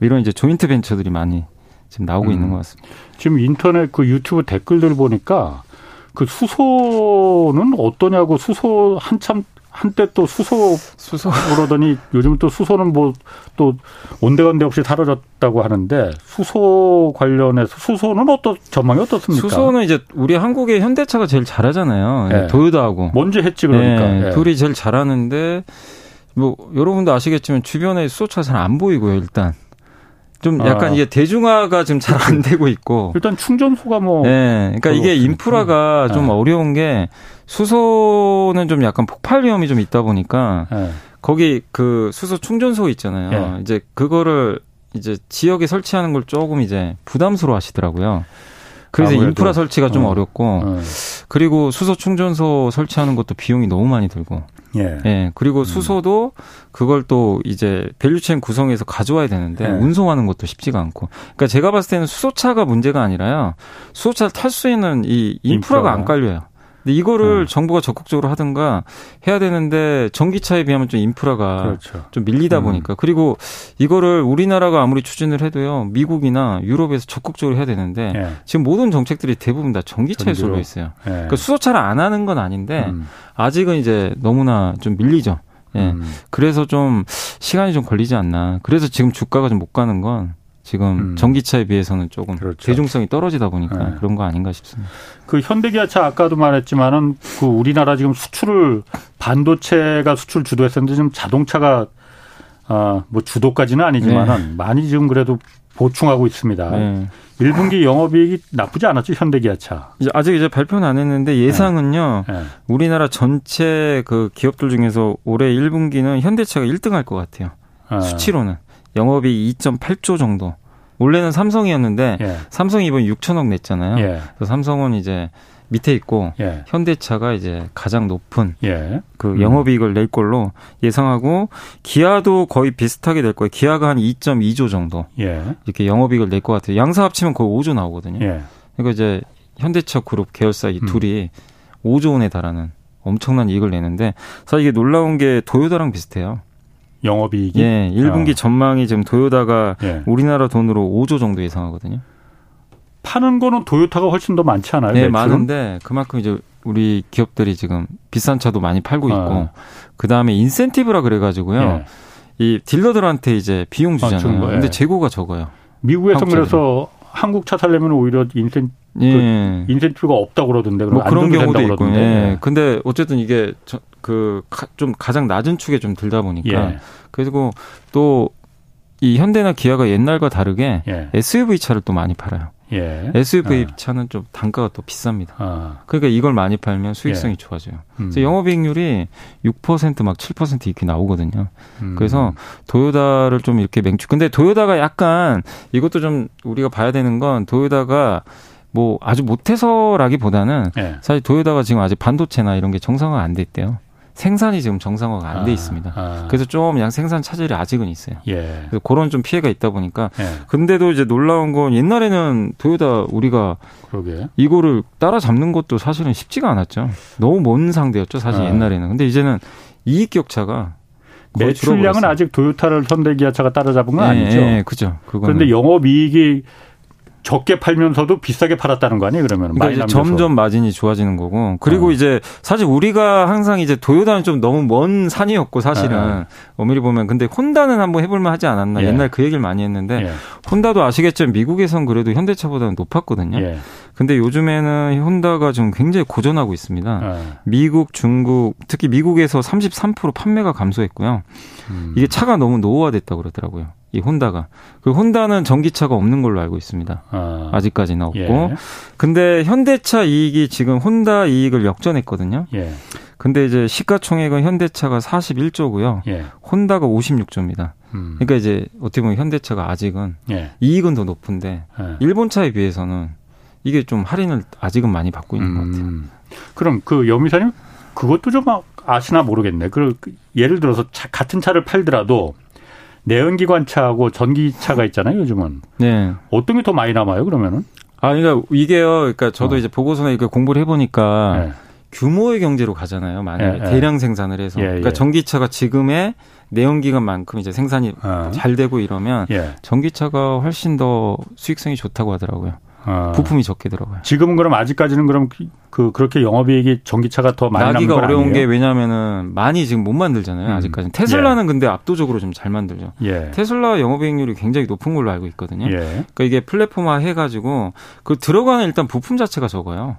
이런 이제 조인트 벤처들이 많이 지금 나오고 있는 것 같습니다. 지금 인터넷 그 유튜브 댓글들 보니까 그 수소는 어떠냐고 수소 한참 한때 또 수소 그러더니 요즘 또 수소는 뭐 또 온데간데 없이 사라졌다고 하는데 수소 관련해서 수소는 전망이 어떻습니까? 수소는 이제 우리 한국의 현대차가 제일 잘하잖아요. 네. 도요타하고 먼저 했지 그러니까 네. 둘이 제일 잘하는데 뭐 여러분도 아시겠지만 주변에 수소차가 잘 안 보이고요 일단. 좀 약간 이게 대중화가 지금 잘 안 되고 있고. 일단 충전소가 뭐. 네. 그러니까 이게 인프라가 좀 어려운 게 수소는 좀 약간 폭발 위험이 좀 있다 보니까 거기 그 수소 충전소 있잖아요. 이제 그거를 이제 지역에 설치하는 걸 조금 이제 부담스러워 하시더라고요. 그래서 인프라 설치가 좀 어렵고 그리고 수소 충전소 설치하는 것도 비용이 너무 많이 들고. 예. 예. 그리고 수소도 그걸 또 이제 밸류체인 구성해서 가져와야 되는데 운송하는 것도 쉽지가 않고. 그러니까 제가 봤을 때는 수소차가 문제가 아니라요. 수소차를 탈 수 있는 이 인프라가 안 깔려요. 근데 이거를 정부가 적극적으로 하든가 해야 되는데 전기차에 비하면 좀 인프라가 좀 밀리다 보니까. 그리고 이거를 우리나라가 아무리 추진을 해도요. 미국이나 유럽에서 적극적으로 해야 되는데 지금 모든 정책들이 대부분 다 전기차에 쏠려 있어요. 그러니까 수소차를 안 하는 건 아닌데 아직은 이제 너무나 좀 밀리죠. 예. 그래서 좀 시간이 좀 걸리지 않나. 그래서 지금 주가가 좀 못 가는 건 지금 전기차에 비해서는 조금 대중성이 떨어지다 보니까 그런 거 아닌가 싶습니다. 그 현대기아차 아까도 말했지만은 그 우리나라 지금 수출을 반도체가 수출 주도했었는데 지금 자동차가 뭐 주도까지는 아니지만은 많이 지금 그래도 보충하고 있습니다. 1분기 영업이익이 나쁘지 않았죠 현대기아차. 아직 발표는 안 했는데 예상은요. 우리나라 전체 그 기업들 중에서 올해 1분기는 현대차가 1등할 것 같아요. 수치로는. 영업이 2.8조 정도. 원래는 삼성이었는데 삼성이 이번 6천억 냈잖아요. 그래서 삼성은 이제 밑에 있고 현대차가 이제 가장 높은 그 영업이익을 낼 걸로 예상하고 기아도 거의 비슷하게 될 거예요. 기아가 한 2.2조 정도 이렇게 영업이익을 낼 것 같아요. 양사 합치면 거의 5조 나오거든요. 그러니까 이제 현대차 그룹 계열사 이 둘이 5조 원에 달하는 엄청난 이익을 내는데 사실 이게 놀라운 게 도요타랑 비슷해요. 영업이익이? 예, 1분기 전망이 지금 도요타가 우리나라 돈으로 5조 정도 예상하거든요. 파는 거는 도요타가 훨씬 더 많지 않아요? 네, 매출은? 많은데 그만큼 이제 우리 기업들이 지금 비싼 차도 많이 팔고 있고 그다음에 인센티브라 그래가지고요. 이 딜러들한테 이제 비용 주잖아요. 근데 재고가 적어요. 미국에서 그래서 한국 차 살려면 오히려 인센티브가 없다고 그러던데. 뭐 그런 경우도 있고. 예. 근데 어쨌든 이게 좀 가장 낮은 축에 좀 들다 보니까. 그리고 또 이 현대나 기아가 옛날과 다르게 SUV 차를 또 많이 팔아요. SUV 차는 좀 단가가 또 비쌉니다. 그러니까 이걸 많이 팔면 수익성이 좋아져요. 그래서 영업이익률이 6% 막 7% 이렇게 나오거든요. 그래서 도요타를 좀 이렇게 근데 도요타가 약간 이것도 좀 우리가 봐야 되는 건 도요타가 뭐 아주 못해서라기보다는 사실 도요타가 지금 아직 반도체나 이런 게 정상화가 안 돼 있대요. 생산이 지금 정상화가 안 돼 있습니다. 그래서 좀 생산 차질이 아직은 있어요. 그래서 그런 좀 피해가 있다 보니까. 근데도 이제 놀라운 건 옛날에는 도요타 우리가 이거를 따라잡는 것도 사실은 쉽지가 않았죠. 너무 먼 상대였죠 사실 옛날에는. 근데 이제는 이익 격차가 매출량은 아직 도요타를 현대기아차가 따라잡은 건 아니죠. 그죠. 그런데 영업이익이 적게 팔면서도 비싸게 팔았다는 거 아니에요? 그러면 그러니까 점점 마진이 좋아지는 거고 그리고 이제 사실 우리가 항상 이제 도요타는 좀 너무 먼 산이었고 사실은 엄밀히 보면 근데 혼다는 한번 해볼만 하지 않았나 옛날 그 얘기를 많이 했는데 혼다도 아시겠지만 미국에선 그래도 현대차보다는 높았거든요. 근데 요즘에는 혼다가 지금 굉장히 고전하고 있습니다. 미국, 중국 특히 미국에서 33% 판매가 감소했고요. 이게 차가 너무 노후화됐다고 그러더라고요. 이 혼다가. 그 혼다는 전기차가 없는 걸로 알고 있습니다. 아직까지는 없고. 근데 현대차 이익이 지금 혼다 이익을 역전했거든요. 근데 이제 시가총액은 현대차가 41조고요. 혼다가 56조입니다. 그러니까 이제 어떻게 보면 현대차가 아직은 이익은 더 높은데 일본 차에 비해서는 이게 좀 할인을 아직은 많이 받고 있는 것 같아요. 그럼 그 염 이사님 그것도 좀 아시나 모르겠네. 그 예를 들어서 같은 차를 팔더라도 내연기관차하고 전기차가 있잖아요, 요즘은. 어떤 게 더 많이 남아요, 그러면은? 그러니까 이게요. 그러니까 저도 이제 보고서나 이렇게 공부를 해보니까 규모의 경제로 가잖아요, 만약에. 대량 생산을 해서. 그러니까 전기차가 지금의 내연기관만큼 이제 생산이 잘 되고 이러면 전기차가 훨씬 더 수익성이 좋다고 하더라고요. 아. 부품이 적게 들어가요. 지금은 그럼 아직까지는 그럼 그렇게 영업이익이 전기차가 더 많이 나기가 어려운 아니에요? 게 왜냐하면은 많이 지금 못 만들잖아요. 아직까지는 테슬라는 예. 근데 압도적으로 좀 잘 만들죠. 예. 테슬라 영업이익률이 굉장히 높은 걸로 알고 있거든요. 예. 그러니까 이게 플랫폼화 해가지고 그 들어가는 일단 부품 자체가 적어요.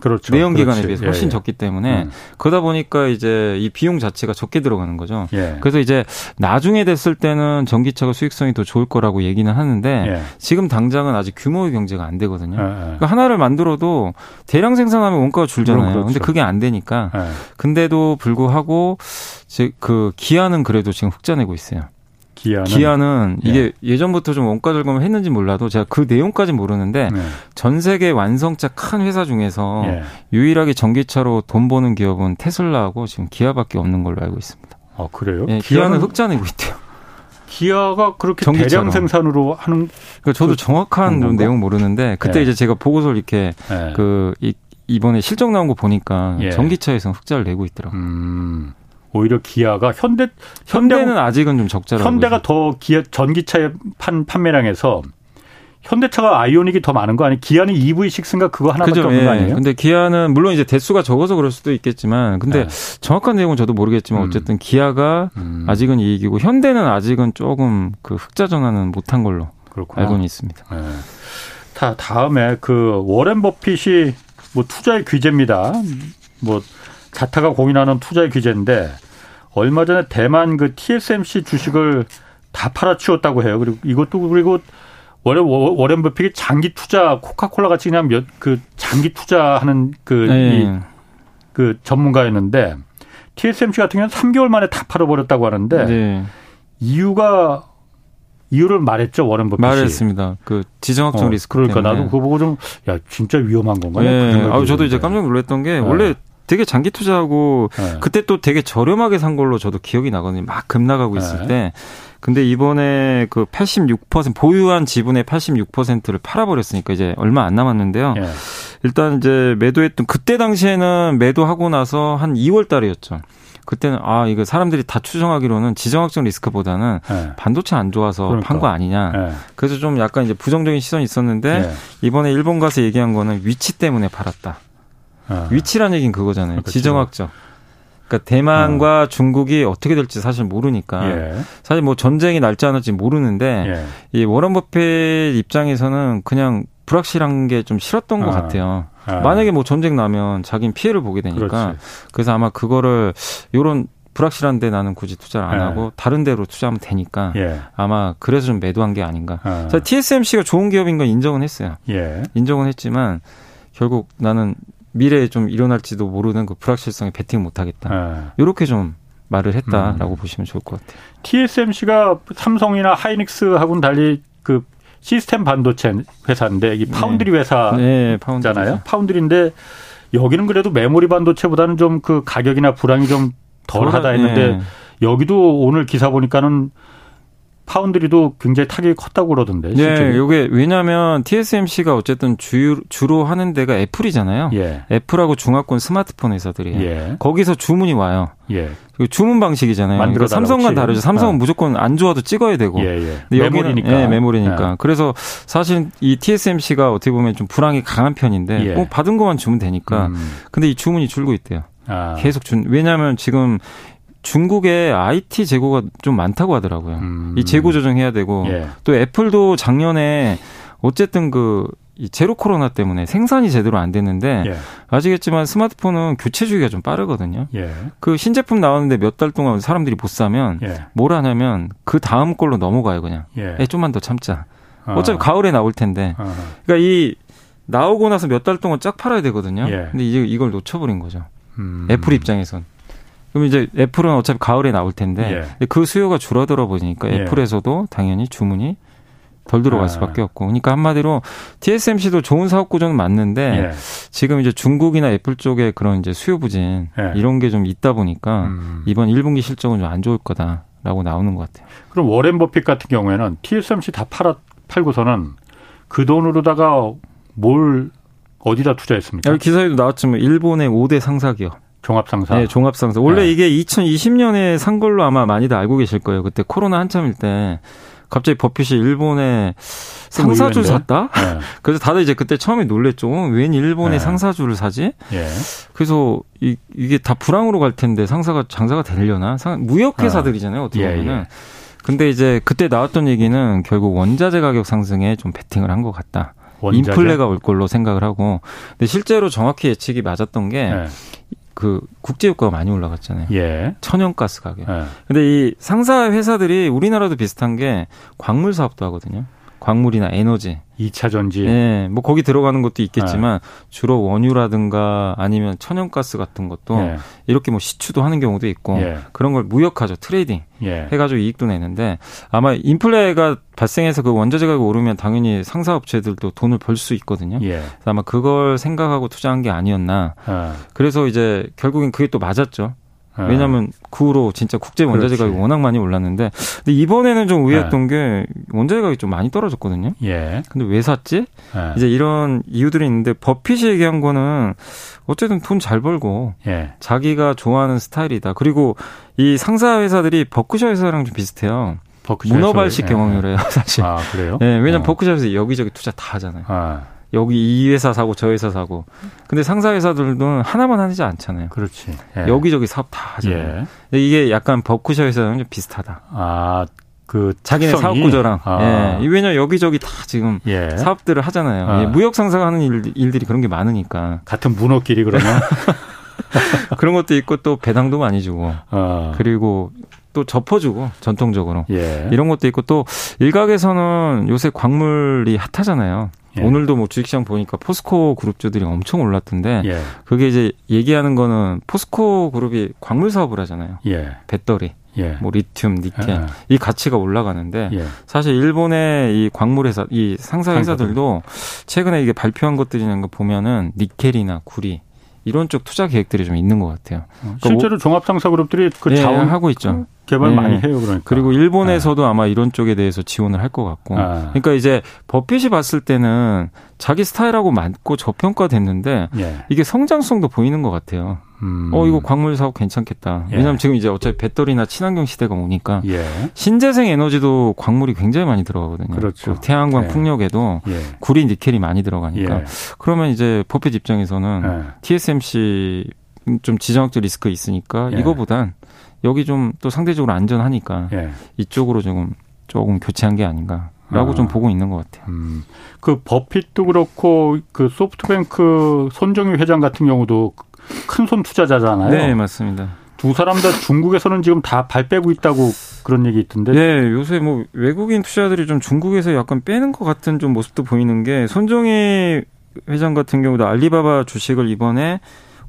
그렇죠. 내연기관에 비해서 훨씬 예, 예. 적기 때문에 그러다 보니까 이제 이 비용 자체가 적게 들어가는 거죠. 예. 그래서 이제 나중에 됐을 때는 전기차가 수익성이 더 좋을 거라고 얘기는 하는데 예. 지금 당장은 아직 규모의 경제가 안 되거든요. 예, 예. 그러니까 하나를 만들어도 대량 생산하면 원가가 줄잖아요. 그런데 그렇죠. 그게 안 되니까. 예. 근데도 불구하고 그 기아는 그래도 지금 흑자 내고 있어요. 기아는 예. 이게 예전부터 좀 원가 절감을 했는지 몰라도 제가 그 내용까지는 모르는데 예. 전 세계 완성차 큰 회사 중에서 예. 유일하게 전기차로 돈 버는 기업은 테슬라하고 지금 기아밖에 없는 걸로 알고 있습니다. 아 그래요? 예, 기아는 흑자 내고 있대요. 기아가 그렇게 전기차로. 대량 생산으로 하는. 그러니까 저도 정확한 내용 모르는데 그때 예. 이제 제가 보고서를 이렇게 예. 이번에 실적 나온 거 보니까 예. 전기차에서는 흑자를 내고 있더라고요. 오히려 기아가 현대는 아직은 좀 적자라고. 현대가 더 기아 전기차의 판매량에서 현대차가 아이오닉이 더 많은 거 아니에요? 기아는 EV6인가 그거 하나밖에 없는 예. 거 아니에요? 근데 기아는 물론 이제 대수가 적어서 그럴 수도 있겠지만 근데 예. 정확한 내용은 저도 모르겠지만 어쨌든 기아가 아직은 이익이고 현대는 아직은 조금 그 흑자 전환은 못한 걸로 알고는 있습니다. 예. 다음에 그 워렌 버핏이 뭐 투자의 귀재입니다. 뭐 자타가 공인하는 투자의 규제인데 얼마 전에 대만 그 TSMC 주식을 다 팔아치웠다고 해요. 그리고 이것도 그리고 워렌 버핏이 장기 투자 코카콜라 같이 그냥 그 장기 투자하는 그 전문가였는데 TSMC 같은 경우는 3개월 만에 다 팔아버렸다고 하는데 네. 이유를 말했죠. 워렌 버핏이. 말했습니다. 그 지정학적 리스크 그러니까 때문에. 나도 그거 보고 좀 야 진짜 위험한 건가요? 네. 아 저도 이제 깜짝 놀랐던 게 원래 되게 장기 투자하고 네. 그때 또 되게 저렴하게 산 걸로 저도 기억이 나거든요. 막 급락하고 있을 네. 때. 근데 이번에 그 86% 보유한 지분의 86%를 팔아버렸으니까 이제 얼마 안 남았는데요. 네. 일단 이제 매도했던 그때 당시에는 매도하고 나서 한 2월 달이었죠. 그때는 이거 사람들이 다 추정하기로는 지정학적 리스크보다는 네. 반도체 안 좋아서 그러니까. 판 거 아니냐. 네. 그래서 좀 약간 이제 부정적인 시선이 있었는데 네. 이번에 일본 가서 얘기한 거는 위치 때문에 팔았다. 위치란 얘기는 그거잖아요. 그렇죠. 지정학적. 그러니까 대만과 중국이 어떻게 될지 사실 모르니까. 예. 사실 뭐 전쟁이 날지 않을지 모르는데 예. 이 워런 버핏 입장에서는 그냥 불확실한 게 좀 싫었던 것 같아요. 만약에 뭐 전쟁 나면 자기는 피해를 보게 되니까. 그렇지. 그래서 아마 그거를 이런 불확실한데 나는 굳이 투자를 안 하고 다른 데로 투자하면 되니까 아마 그래서 좀 매도한 게 아닌가. 사실 TSMC가 좋은 기업인 건 인정은 했어요. 예. 인정은 했지만 결국 나는 미래에 좀 일어날지도 모르는 그 불확실성에 베팅 못하겠다. 이렇게 좀 말을 했다라고 보시면 좋을 것 같아요. TSMC가 삼성이나 하이닉스하고는 달리 그 시스템 반도체 회사인데 이 파운드리 네. 회사잖아요. 네, 파운드리인데 여기는 그래도 메모리 반도체보다는 좀 그 가격이나 불황이 좀 덜하다 했는데 네. 여기도 오늘 기사 보니까는 파운드리도 굉장히 타격이 컸다고 그러던데. 실제로. 네, 이게 왜냐하면 TSMC가 어쨌든 주로 하는 데가 애플이잖아요. 예. 애플하고 중화권 스마트폰 회사들이에요. 예. 거기서 주문이 와요. 예. 주문 방식이잖아요. 그러니까 삼성과는 다르죠. 삼성은 무조건 안 좋아도 찍어야 되고. 예, 예. 근데 메모리니까. 네, 메모리니까. 예. 그래서 사실 이 TSMC가 어떻게 보면 좀 불황이 강한 편인데 예. 뭐 받은 것만 주면 되니까. 근데 이 주문이 줄고 있대요. 계속 왜냐하면 지금. 중국에 IT 재고가 좀 많다고 하더라고요. 이 재고 조정해야 되고 예. 또 애플도 작년에 어쨌든 이 제로 코로나 때문에 생산이 제대로 안 됐는데 예. 아시겠지만 스마트폰은 교체 주기가 좀 빠르거든요. 예. 그 신제품 나왔는데 몇 달 동안 사람들이 못 사면 예. 뭘 하냐면 그 다음 걸로 넘어가요 그냥. 예. 좀만 더 참자. 어차피 가을에 나올 텐데. 그러니까 이 나오고 나서 몇 달 동안 쫙 팔아야 되거든요. 예. 근데 이제 이걸 놓쳐버린 거죠. 애플 입장에선. 그럼 이제 애플은 어차피 가을에 나올 텐데 예. 그 수요가 줄어들어 보니까 애플에서도 당연히 주문이 덜 들어갈 수밖에 없고. 그러니까 한마디로 TSMC도 좋은 사업 구조는 맞는데 예. 지금 이제 중국이나 애플 쪽에 그런 이제 수요 부진 이런 게 좀 있다 보니까 이번 1분기 실적은 좀 안 좋을 거다라고 나오는 것 같아요. 그럼 워렌 버핏 같은 경우에는 TSMC 다 팔고서는 그 돈으로다가 어디다 투자했습니까? 여기 기사에도 나왔지만 일본의 5대 상사기업. 종합상사. 네, 종합상사. 원래 이게 2020년에 산 걸로 아마 많이들 알고 계실 거예요. 그때 코로나 한참일 때 갑자기 버핏이 일본에 상사주를 샀다? 네. 그래서 다들 이제 그때 처음에 놀랬죠. 웬 일본에 네. 상사주를 사지? 예. 그래서 이게 다 불황으로 갈 텐데 상사가 장사가 되려나? 무역회사들이잖아요. 어떻게 보면은. 예. 근데 이제 그때 나왔던 얘기는 결국 원자재 가격 상승에 좀 베팅을 한 것 같다. 원자재? 인플레가 올 걸로 생각을 하고. 근데 실제로 정확히 예측이 맞았던 게 네. 그 국제유가가 많이 올라갔잖아요. 예. 천연가스 가격. 예. 근데 이 상사 회사들이 우리나라도 비슷한 게 광물 사업도 하거든요. 광물이나 에너지. 2차 전지. 예. 뭐 거기 들어가는 것도 있겠지만 예. 주로 원유라든가 아니면 천연가스 같은 것도 예. 이렇게 뭐 시추도 하는 경우도 있고 예. 그런 걸 무역하죠. 트레이딩. 예. 해가지고 이익도 내는데 아마 인플레가 발생해서 그 원자재 가격이 오르면 당연히 상사업체들도 돈을 벌 수 있거든요. 예. 그래서 아마 그걸 생각하고 투자한 게 아니었나. 아. 그래서 이제 결국엔 그게 또 맞았죠. 아. 왜냐하면 그 후로 진짜 국제 원자재 가격이 워낙 많이 올랐는데 근데 이번에는 좀 의외였던 아. 게 원자재 가격이 좀 많이 떨어졌거든요. 예. 근데 왜 샀지? 아. 이제 이런 이유들이 있는데 버핏이 얘기한 거는 어쨌든 돈 잘 벌고 예. 자기가 좋아하는 스타일이다. 그리고 이 상사 회사들이 버크셔 회사랑 좀 비슷해요. 문어발식 경영이래요, 사실. 아, 그래요? 예, 왜냐면 버크셔에서 여기저기 투자 다 하잖아요. 아. 여기 이 회사 사고 저 회사 사고. 근데 상사 회사들도 하나만 하지 않잖아요. 그렇지. 예. 여기저기 사업 다 하잖아요. 예. 이게 약간 버크셔 회사랑 좀 비슷하다. 아, 그 자기네 특성이? 사업 구조랑. 아. 예. 왜냐면 여기저기 다 지금 예. 사업들을 하잖아요. 아. 예. 무역 상사가 하는 일들이 그런 게 많으니까. 같은 문어끼리 그러면. 그런 것도 있고 또 배당도 많이 주고. 아. 그리고 또 접어주고 전통적으로 예. 이런 것도 있고 또 일각에서는 요새 광물이 핫하잖아요. 예. 오늘도 뭐 주식시장 보니까 포스코 그룹주들이 엄청 올랐던데 예. 그게 이제 얘기하는 거는 포스코 그룹이 광물 사업을 하잖아요. 예. 배터리, 예. 뭐 리튬, 니켈 예. 이 가치가 올라가는데 예. 사실 일본의 이 광물 회사, 이 상사 회사들도 최근에 이게 발표한 것들이라는 거 보면은 니켈이나 구리 이런 쪽 투자 계획들이 좀 있는 것 같아요. 그러니까 실제로 종합상사그룹들이 그 예, 자원하고 있죠. 개발 예. 많이 해요, 그러니까. 그리고 일본에서도 예. 아마 이런 쪽에 대해서 지원을 할 것 같고. 아. 그러니까 이제 버핏이 봤을 때는 자기 스타일하고 맞고 저평가됐는데 예. 이게 성장성도 보이는 것 같아요. 이거 광물 사업 괜찮겠다. 예. 왜냐하면 지금 이제 어차피 배터리나 친환경 시대가 오니까 예. 신재생 에너지도 광물이 굉장히 많이 들어가거든요. 그렇죠. 그 태양광 예. 풍력에도 예. 구리, 니켈이 많이 들어가니까. 예. 그러면 이제 버핏 입장에서는 예. TSMC 좀 지정학적 리스크 있으니까 예. 이거보단 여기 좀 또 상대적으로 안전하니까 예. 이쪽으로 조금 교체한 게 아닌가. 라고 좀 보고 있는 것 같아요. 그 버핏도 그렇고 그 소프트뱅크 손정의 회장 같은 경우도 큰손 투자자잖아요. 네, 맞습니다. 두 사람 다 중국에서는 지금 다 발 빼고 있다고 그런 얘기 있던데. 네, 요새 뭐 외국인 투자들이 좀 중국에서 약간 빼는 것 같은 좀 모습도 보이는 게 손정의 회장 같은 경우도 알리바바 주식을 이번에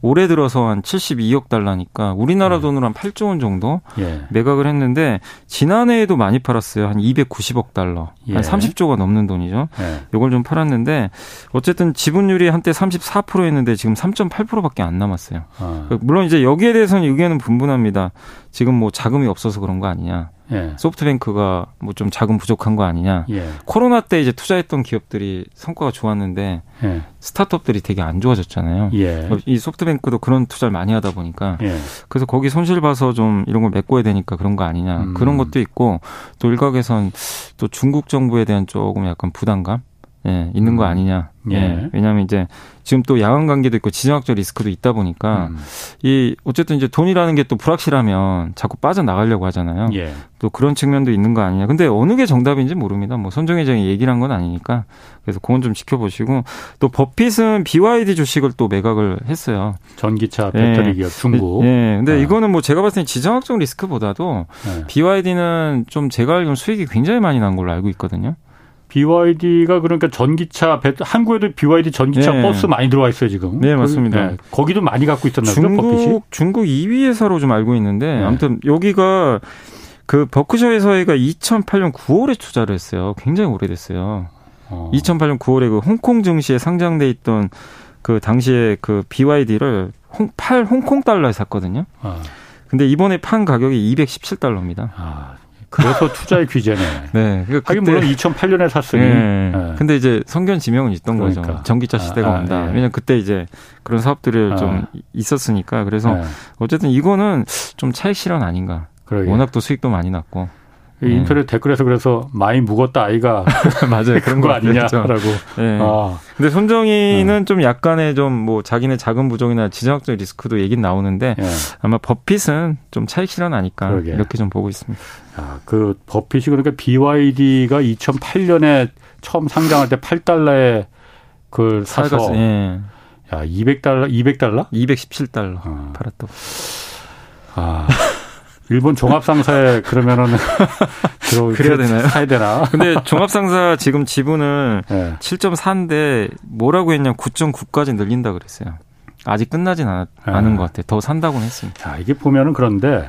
올해 들어서 한 72억 달러니까 우리나라 돈으로 한 8조 원 정도 예. 매각을 했는데 지난해에도 많이 팔았어요. 한 290억 달러. 예. 한 30조가 넘는 돈이죠. 예. 이걸 좀 팔았는데 어쨌든 지분율이 한때 34%였는데 지금 3.8%밖에 안 남았어요. 아. 물론 이제 여기에 대해서는 의견은 분분합니다. 지금 뭐 자금이 없어서 그런 거 아니냐. 예. 소프트뱅크가 뭐 좀 자금 부족한 거 아니냐. 예. 코로나 때 이제 투자했던 기업들이 성과가 좋았는데 예. 스타트업들이 되게 안 좋아졌잖아요. 예. 이 소프트뱅크도 그런 투자를 많이 하다 보니까 예. 그래서 거기 손실 봐서 좀 이런 걸 메꿔야 되니까 그런 거 아니냐. 그런 것도 있고 또 일각에선 또 중국 정부에 대한 조금 약간 부담감 예, 있는 거 아니냐. 예. 예. 왜냐하면 이제 지금 또 양안 관계도 있고 지정학적 리스크도 있다 보니까 이 어쨌든 이제 돈이라는 게 또 불확실하면 자꾸 빠져나가려고 하잖아요. 예. 또 그런 측면도 있는 거 아니냐. 근데 어느 게 정답인지 모릅니다. 뭐 손정의 회장이 얘기를 한 건 아니니까. 그래서 그건 좀 지켜보시고 또 버핏은 BYD 주식을 또 매각을 했어요. 전기차 배터리 예. 기업 중국. 예. 근데 이거는 뭐 제가 봤을 때 지정학적 리스크보다도 예. BYD는 좀 제가 알기로는 수익이 굉장히 많이 난 걸로 알고 있거든요. BYD가 그러니까 전기차, 한국에도 BYD 전기차 네. 버스 많이 들어와 있어요, 지금. 네, 맞습니다. 네. 거기도 많이 갖고 있었나 봐요, 버핏이? 중국 2위 회사로 좀 알고 있는데, 네. 아무튼 여기가 그 버크셔 회사가 2008년 9월에 투자를 했어요. 굉장히 오래됐어요. 2008년 9월에 그 홍콩 증시에 상장돼 있던 그 당시에 그 BYD를 홍콩 달러에 샀거든요. 아. 근데 이번에 판 가격이 217달러입니다. 아. 그래서 투자의 귀재네. 네. 그러니까 하긴 물론 2008년에 샀으니. 네. 네. 근데 이제 성견 지명은 있던 그러니까. 거죠. 전기차 시대가 온다. 네. 왜냐면 그때 이제 그런 사업들이 좀 있었으니까. 그래서 어쨌든 이거는 좀 차익 실현 아닌가. 그러게. 워낙 또 수익도 많이 났고. 인터넷 댓글에서 그래서 많이 묵었다 아이가 맞아요 그런 거 아니냐라고. 네. 아. 근데 손정의는 좀 약간의 좀 뭐 자기네 자금 부족이나 지정학적 리스크도 얘긴 나오는데 아마 버핏은 좀 차익 실현하니까 그러게. 이렇게 좀 보고 있습니다. 아, 그 버핏이 그러니까 BYD가 2008년에 처음 상장할 때 $8에 그걸 사서 야, $217 아. 팔았다고. 아. 일본 종합상사에 그러면은 그래야 되나요? 사야 되나? 근데 종합상사 지금 지분을 7.4인데 뭐라고 했냐 9.9까지 늘린다 그랬어요. 아직 끝나진 않은 것 같아요. 더 산다고는 했습니다. 자, 이게 보면은 그런데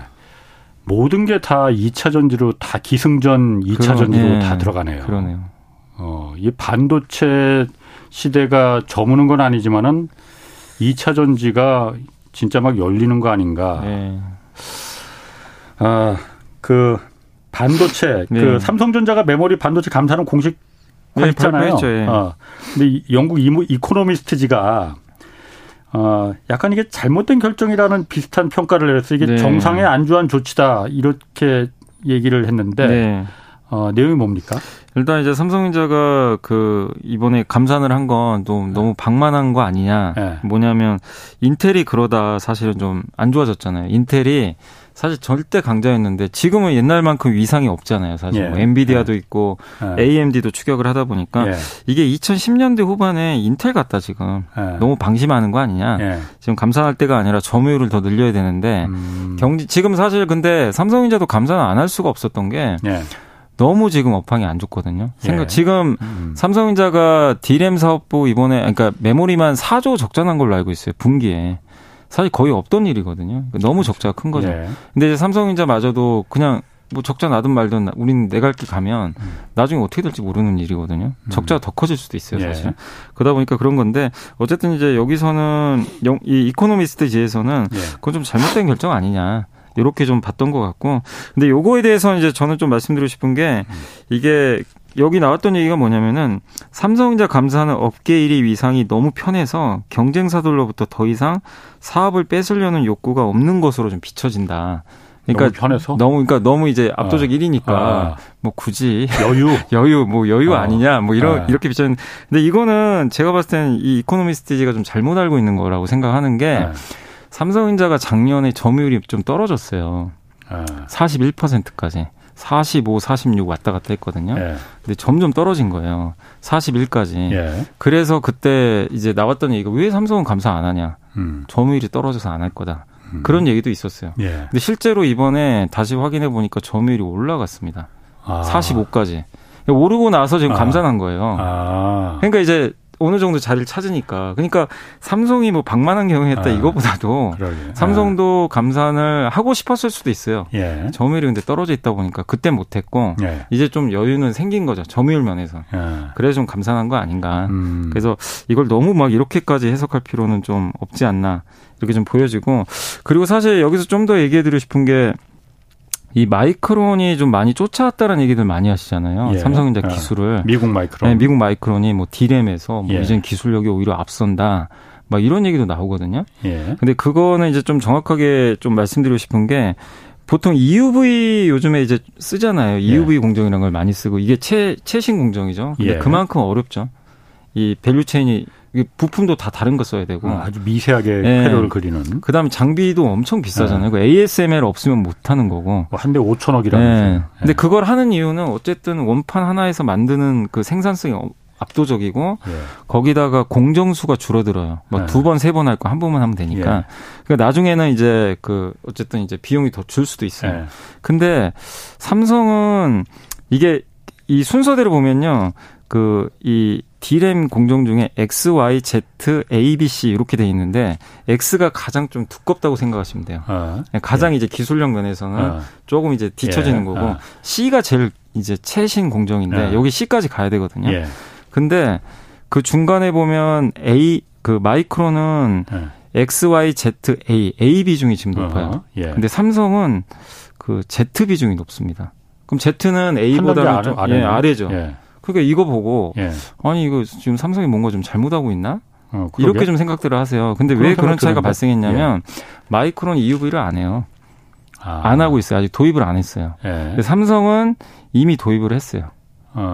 모든 게 다 2차 전지로 다 기승전 2차 전지로 다 들어가네요. 그러네요. 이 반도체 시대가 저무는 건 아니지만은 2차 전지가 진짜 막 열리는 거 아닌가? 네. 아, 그 반도체 그 삼성전자가 메모리 반도체 감사는 공식 발표했잖아요. 근데 영국 이코노미스트지가 약간 이게 잘못된 결정이라는 비슷한 평가를 내렸어요. 이게 정상에 안주한 조치다 이렇게 얘기를 했는데 내용이 뭡니까? 일단 이제 삼성전자가 그 이번에 감산을 한 건 좀 너무 방만한 거 아니냐. 뭐냐면 인텔이 그러다 사실은 좀 안 좋아졌잖아요. 인텔이 사실 절대 강자였는데 지금은 옛날만큼 위상이 없잖아요. 사실 뭐 엔비디아도 있고 AMD도 추격을 하다 보니까 이게 2010년대 후반에 인텔 같다 지금. 너무 방심하는 거 아니냐. 지금 감산할 때가 아니라 점유율을 더 늘려야 되는데 지금 사실 근데 삼성전자도 감산을 안 할 수가 없었던 게 너무 지금 업황이 안 좋거든요. 지금 삼성전자가 D램 사업부 이번에 그러니까 메모리만 4조 적자 난 걸로 알고 있어요. 분기에. 사실 거의 없던 일이거든요. 그러니까 너무 적자가 큰 거죠. 근데 이제 삼성전자마저도 그냥 뭐 적자 나든 말든 우리는 내 갈 길 가면 나중에 어떻게 될지 모르는 일이거든요. 적자가 더 커질 수도 있어요, 사실. 그러다 보니까 그런 건데 어쨌든 이제 여기서는 이 이코노미스트지에서는 그건 좀 잘못된 결정 아니냐. 이렇게 좀 봤던 것 같고. 근데 요거에 대해서는 이제 저는 좀 말씀드리고 싶은 게 이게 여기 나왔던 얘기가 뭐냐면은 삼성전자 감사는 업계 1위 위상이 너무 편해서 경쟁사들로부터 더 이상 사업을 뺏으려는 욕구가 없는 것으로 좀 비춰진다. 그러니까 너무 편해서? 너무 이제 압도적 1위니까 뭐 굳이 여유 아니냐 뭐 이렇게 비춰진. 근데 이거는 제가 봤을 때는 이 이코노미스트지가 좀 잘못 알고 있는 거라고 생각하는 게 삼성전자가 작년에 점유율이 좀 떨어졌어요. 41%까지. 45, 46 왔다 갔다 했거든요. 근데 점점 떨어진 거예요. 41까지. 그래서 그때 이제 나왔던 얘기가 왜 삼성은 감사 안 하냐. 점유율이 떨어져서 안 할 거다. 그런 얘기도 있었어요. 근데 실제로 이번에 다시 확인해 보니까 점유율이 올라갔습니다. 45까지. 오르고 나서 지금 감산한 거예요. 그러니까 이제 어느 정도 자리를 찾으니까. 그러니까 삼성이 뭐 방만한 경영했다 이거보다도 삼성도 감산을 하고 싶었을 수도 있어요. 점유율이 근데 떨어져 있다 보니까 그때 못했고 이제 좀 여유는 생긴 거죠. 점유율 면에서. 그래서 좀 감산한 거 아닌가. 그래서 이걸 너무 막 이렇게까지 해석할 필요는 좀 없지 않나 이렇게 좀 보여지고. 그리고 사실 여기서 좀 더 얘기해드리고 싶은 게 이 마이크론이 좀 많이 쫓아왔다는 얘기들 많이 하시잖아요. 삼성전자 기술을. 미국 마이크론. 미국 마이크론이 뭐 D램에서 뭐 이젠 기술력이 오히려 앞선다. 막 이런 얘기도 나오거든요. 근데 그거는 이제 좀 정확하게 좀 말씀드리고 싶은 게 보통 EUV 요즘에 이제 쓰잖아요. EUV 공정이라는 걸 많이 쓰고 이게 최신 공정이죠. 근데 그만큼 어렵죠. 이 밸류 체인이 부품도 다 다른 거 써야 되고 아주 미세하게 회로를 그리는. 그다음에 장비도 엄청 비싸잖아요. 그 ASML 없으면 못 하는 거고. 한 대 5천억이라면서요. 근데 그걸 하는 이유는 어쨌든 원판 하나에서 만드는 그 생산성이 압도적이고 거기다가 공정수가 줄어들어요. 막 두 번, 세 번 할 거 한 번만 하면 되니까. 그러니까 나중에는 이제 그 어쨌든 이제 비용이 더 줄 수도 있어요. 근데 삼성은 이게 이 순서대로 보면요. 그 이 D램 공정 중에 X, Y, Z, A, B, C 이렇게 돼 있는데 X가 가장 좀 두껍다고 생각하시면 돼요. 가장 이제 기술력 면에서는 조금 이제 뒤처지는 거고 C가 제일 이제 최신 공정인데 여기 C까지 가야 되거든요. 근데 그 중간에 보면 A 그 마이크론은 X, Y, Z, A 비중이 지금 높아요. 근데 삼성은 그 Z 비중이 높습니다. 그럼 Z는 A보다는 좀 아래죠. 그러니까 이거 보고 아니 이거 지금 삼성이 뭔가 좀 잘못하고 있나? 이렇게 좀 생각들을 하세요. 근데 왜 그런 차이가 발생했냐면 마이크론 EUV를 안 해요. 안 하고 있어요. 아직 도입을 안 했어요. 예. 삼성은 이미 도입을 했어요.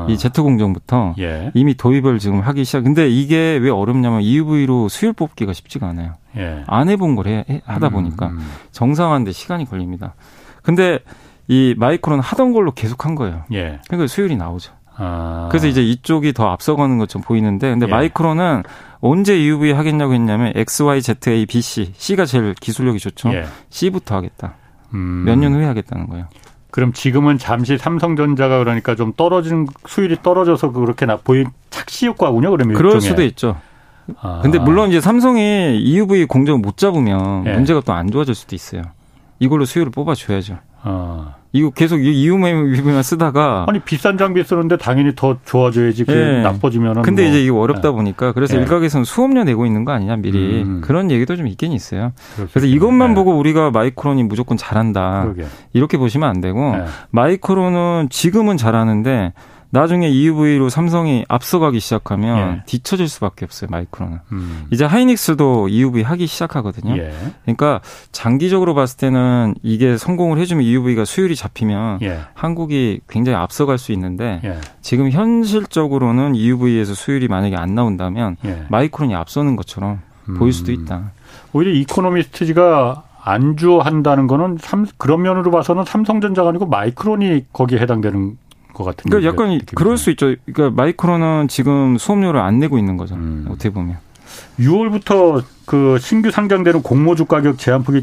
이 Z공정부터 예. 이미 도입을 지금 하기 시작. 근데 이게 왜 어렵냐면 EUV로 수율 뽑기가 쉽지가 않아요. 예. 안 해본 걸 하다 보니까 정상화하는데 시간이 걸립니다. 근데 이 마이크론 하던 걸로 계속 한 거예요. 예. 그러니까 수율이 나오죠. 아. 그래서 이제 이쪽이 더 앞서가는 것처럼 보이는데 근데 예. 마이크론은 언제 EUV 하겠냐고 했냐면 X, Y, Z, A, B, C. C가 제일 기술력이 좋죠. 예. C부터 하겠다. 몇 년 후에 하겠다는 거예요. 그럼 지금은 잠시 삼성전자가 그러니까 좀 떨어진 수율이 떨어져서 그렇게 보인 착시 효과군요. 그러면 그럴 일종의. 수도 있죠. 아. 근데 물론 이제 삼성이 EUV 공정을 못 잡으면 예. 문제가 또 안 좋아질 수도 있어요. 이걸로 수율을 뽑아줘야죠. 아. 이거 계속 EUV만 쓰다가 아니 비싼 장비 쓰는데 당연히 더 좋아져야지 그게 예. 나빠지면은. 근데 뭐. 이제 이거 어렵다 예. 보니까 그래서 예. 일각에서는 수업료 내고 있는 거 아니냐 미리 그런 얘기도 좀 있긴 있어요. 그래서 이것만 예. 보고 우리가 마이크론이 무조건 잘한다 그러게. 이렇게 보시면 안 되고 예. 마이크론은 지금은 잘하는데 나중에 EUV로 삼성이 앞서가기 시작하면 예. 뒤처질 수밖에 없어요. 마이크론은. 이제 하이닉스도 EUV 하기 시작하거든요. 예. 그러니까 장기적으로 봤을 때는 이게 성공을 해주면 EUV가 수율이 잡히면 예. 한국이 굉장히 앞서갈 수 있는데 예. 지금 현실적으로는 EUV에서 수율이 만약에 안 나온다면 예. 마이크론이 앞서는 것처럼 보일 수도 있다. 오히려 이코노미스트지가 안주한다는 거는 그런 면으로 봐서는 삼성전자가 아니고 마이크론이 거기에 해당되는 것 같은 그러니까 약간 느낌이잖아요. 그럴 수 있죠. 그러니까 마이크론은 지금 수업료를 안 내고 있는 거죠. 어떻게 보면 6월부터 그 신규 상장되는 공모주 가격 제한폭이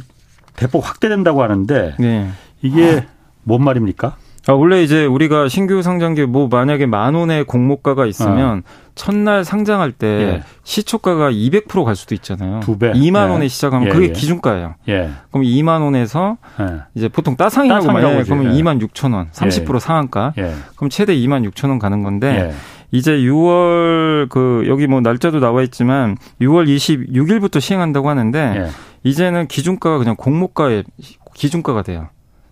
대폭 확대된다고 하는데 네. 이게 뭔 말입니까? 아, 원래 이제 우리가 신규 상장기 뭐 만약에 10,000원의 공모가가 있으면 첫날 상장할 때 예. 시초가가 200% 갈 수도 있잖아요. 2배. 2만 예. 원에 시작하면 예. 그게 예. 기준가예요. 예. 그럼 2만 원에서 예. 이제 보통 따상이라고 말해요. 그러면 예. 26,000원, 30% 예. 상한가. 예. 그럼 최대 26,000원 가는 건데 예. 이제 6월 그 여기 뭐 날짜도 나와 있지만 6월 26일부터 시행한다고 하는데 예. 이제는 기준가가 그냥 공모가의 기준가가 돼요.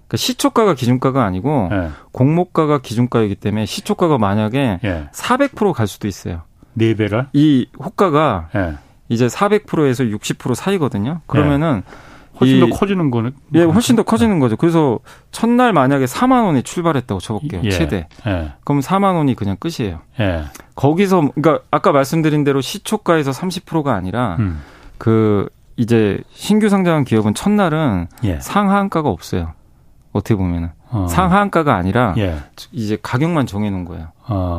그러니까 시초가가 기준가가 아니고 예. 공모가가 기준가이기 때문에 시초가가 만약에 예. 400% 갈 수도 있어요. 4배를? 이 호가가 예. 이제 400%에서 60% 사이거든요. 그러면은 예. 훨씬 더 커지는 거는? 예, 훨씬 더 커지는 거죠. 그래서 첫날 만약에 4만 원에 출발했다고 쳐볼게요. 예. 최대. 예. 그럼 4만 원이 그냥 끝이에요. 예. 거기서 그러니까 아까 말씀드린 대로 시초가에서 30%가 아니라 그 이제 신규 상장한 기업은 첫날은 예. 상한가가 없어요. 어떻게 보면은 상한가가 아니라 예. 이제 가격만 정해놓은 거예요.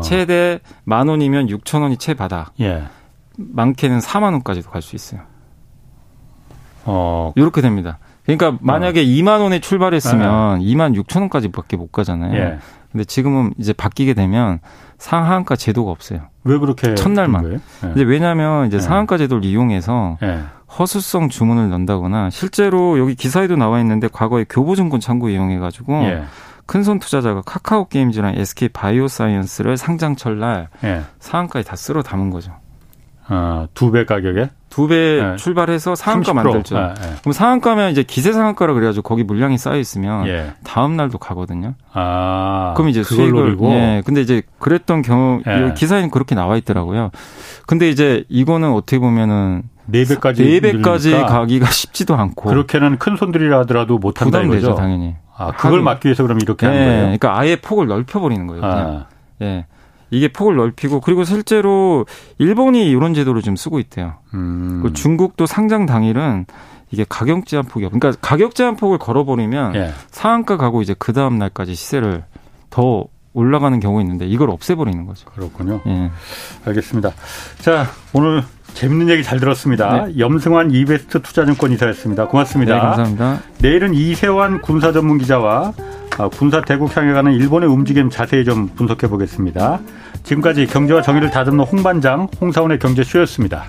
최대 10,000원이면 6,000원이 최바닥. 예. 많게는 40,000원까지도 갈 수 있어요. 이렇게 됩니다. 그러니까 만약에 2만 원에 출발했으면 26,000원까지밖에 못 가잖아요. 예. 근데 지금은 이제 바뀌게 되면 상한가 제도가 없어요. 왜 그렇게 첫날만? 예. 이제 왜냐하면 이제 예. 상한가 제도를 이용해서. 예. 허수성 주문을 넣는다거나 실제로 여기 기사에도 나와 있는데 과거에 교보증권 창구 이용해가지고 예. 큰손 투자자가 카카오 게임즈랑 SK 바이오사이언스를 상장 첫날 예. 상한가에 다 쓸어 담은 거죠. 아, 2배 가격에? 2배 예. 출발해서 상한가 30%. 만들죠. 아, 예. 그럼 상한가면 이제 기세 상한가라 그래가지고 거기 물량이 쌓여 있으면 예. 다음 날도 가거든요. 아, 그럼 이제 수익을 예. 근데 이제 그랬던 경우 예. 기사에는 그렇게 나와 있더라고요. 근데 이제 이거는 어떻게 보면은 4배까지 가기가 쉽지도 않고 그렇게는 큰 손들이라 하더라도 못한다 이거죠? 부담되죠 당연히. 아, 그걸 막기 위해서 그럼 이렇게 예, 하는 거예요? 그러니까 아예 폭을 넓혀버리는 거예요. 그냥. 아. 예, 이게 폭을 넓히고 그리고 실제로 일본이 이런 제도를 지금 쓰고 있대요. 그 중국도 상장 당일은 이게 가격 제한폭이 없고 그러니까 가격 제한폭을 걸어버리면 예. 상한가 가고 이제 그 다음 날까지 시세를 더 올라가는 경우가 있는데 이걸 없애버리는 거죠. 그렇군요. 예. 알겠습니다. 자, 오늘 재밌는 얘기 잘 들었습니다. 네. 염승환 이베스트 투자증권 이사였습니다. 고맙습니다. 네, 감사합니다. 내일은 이세환 군사전문기자와 군사 대국 향해 가는 일본의 움직임 자세히 좀 분석해 보겠습니다. 지금까지 경제와 정의를 다듬는 홍반장 홍사훈의 경제쇼였습니다.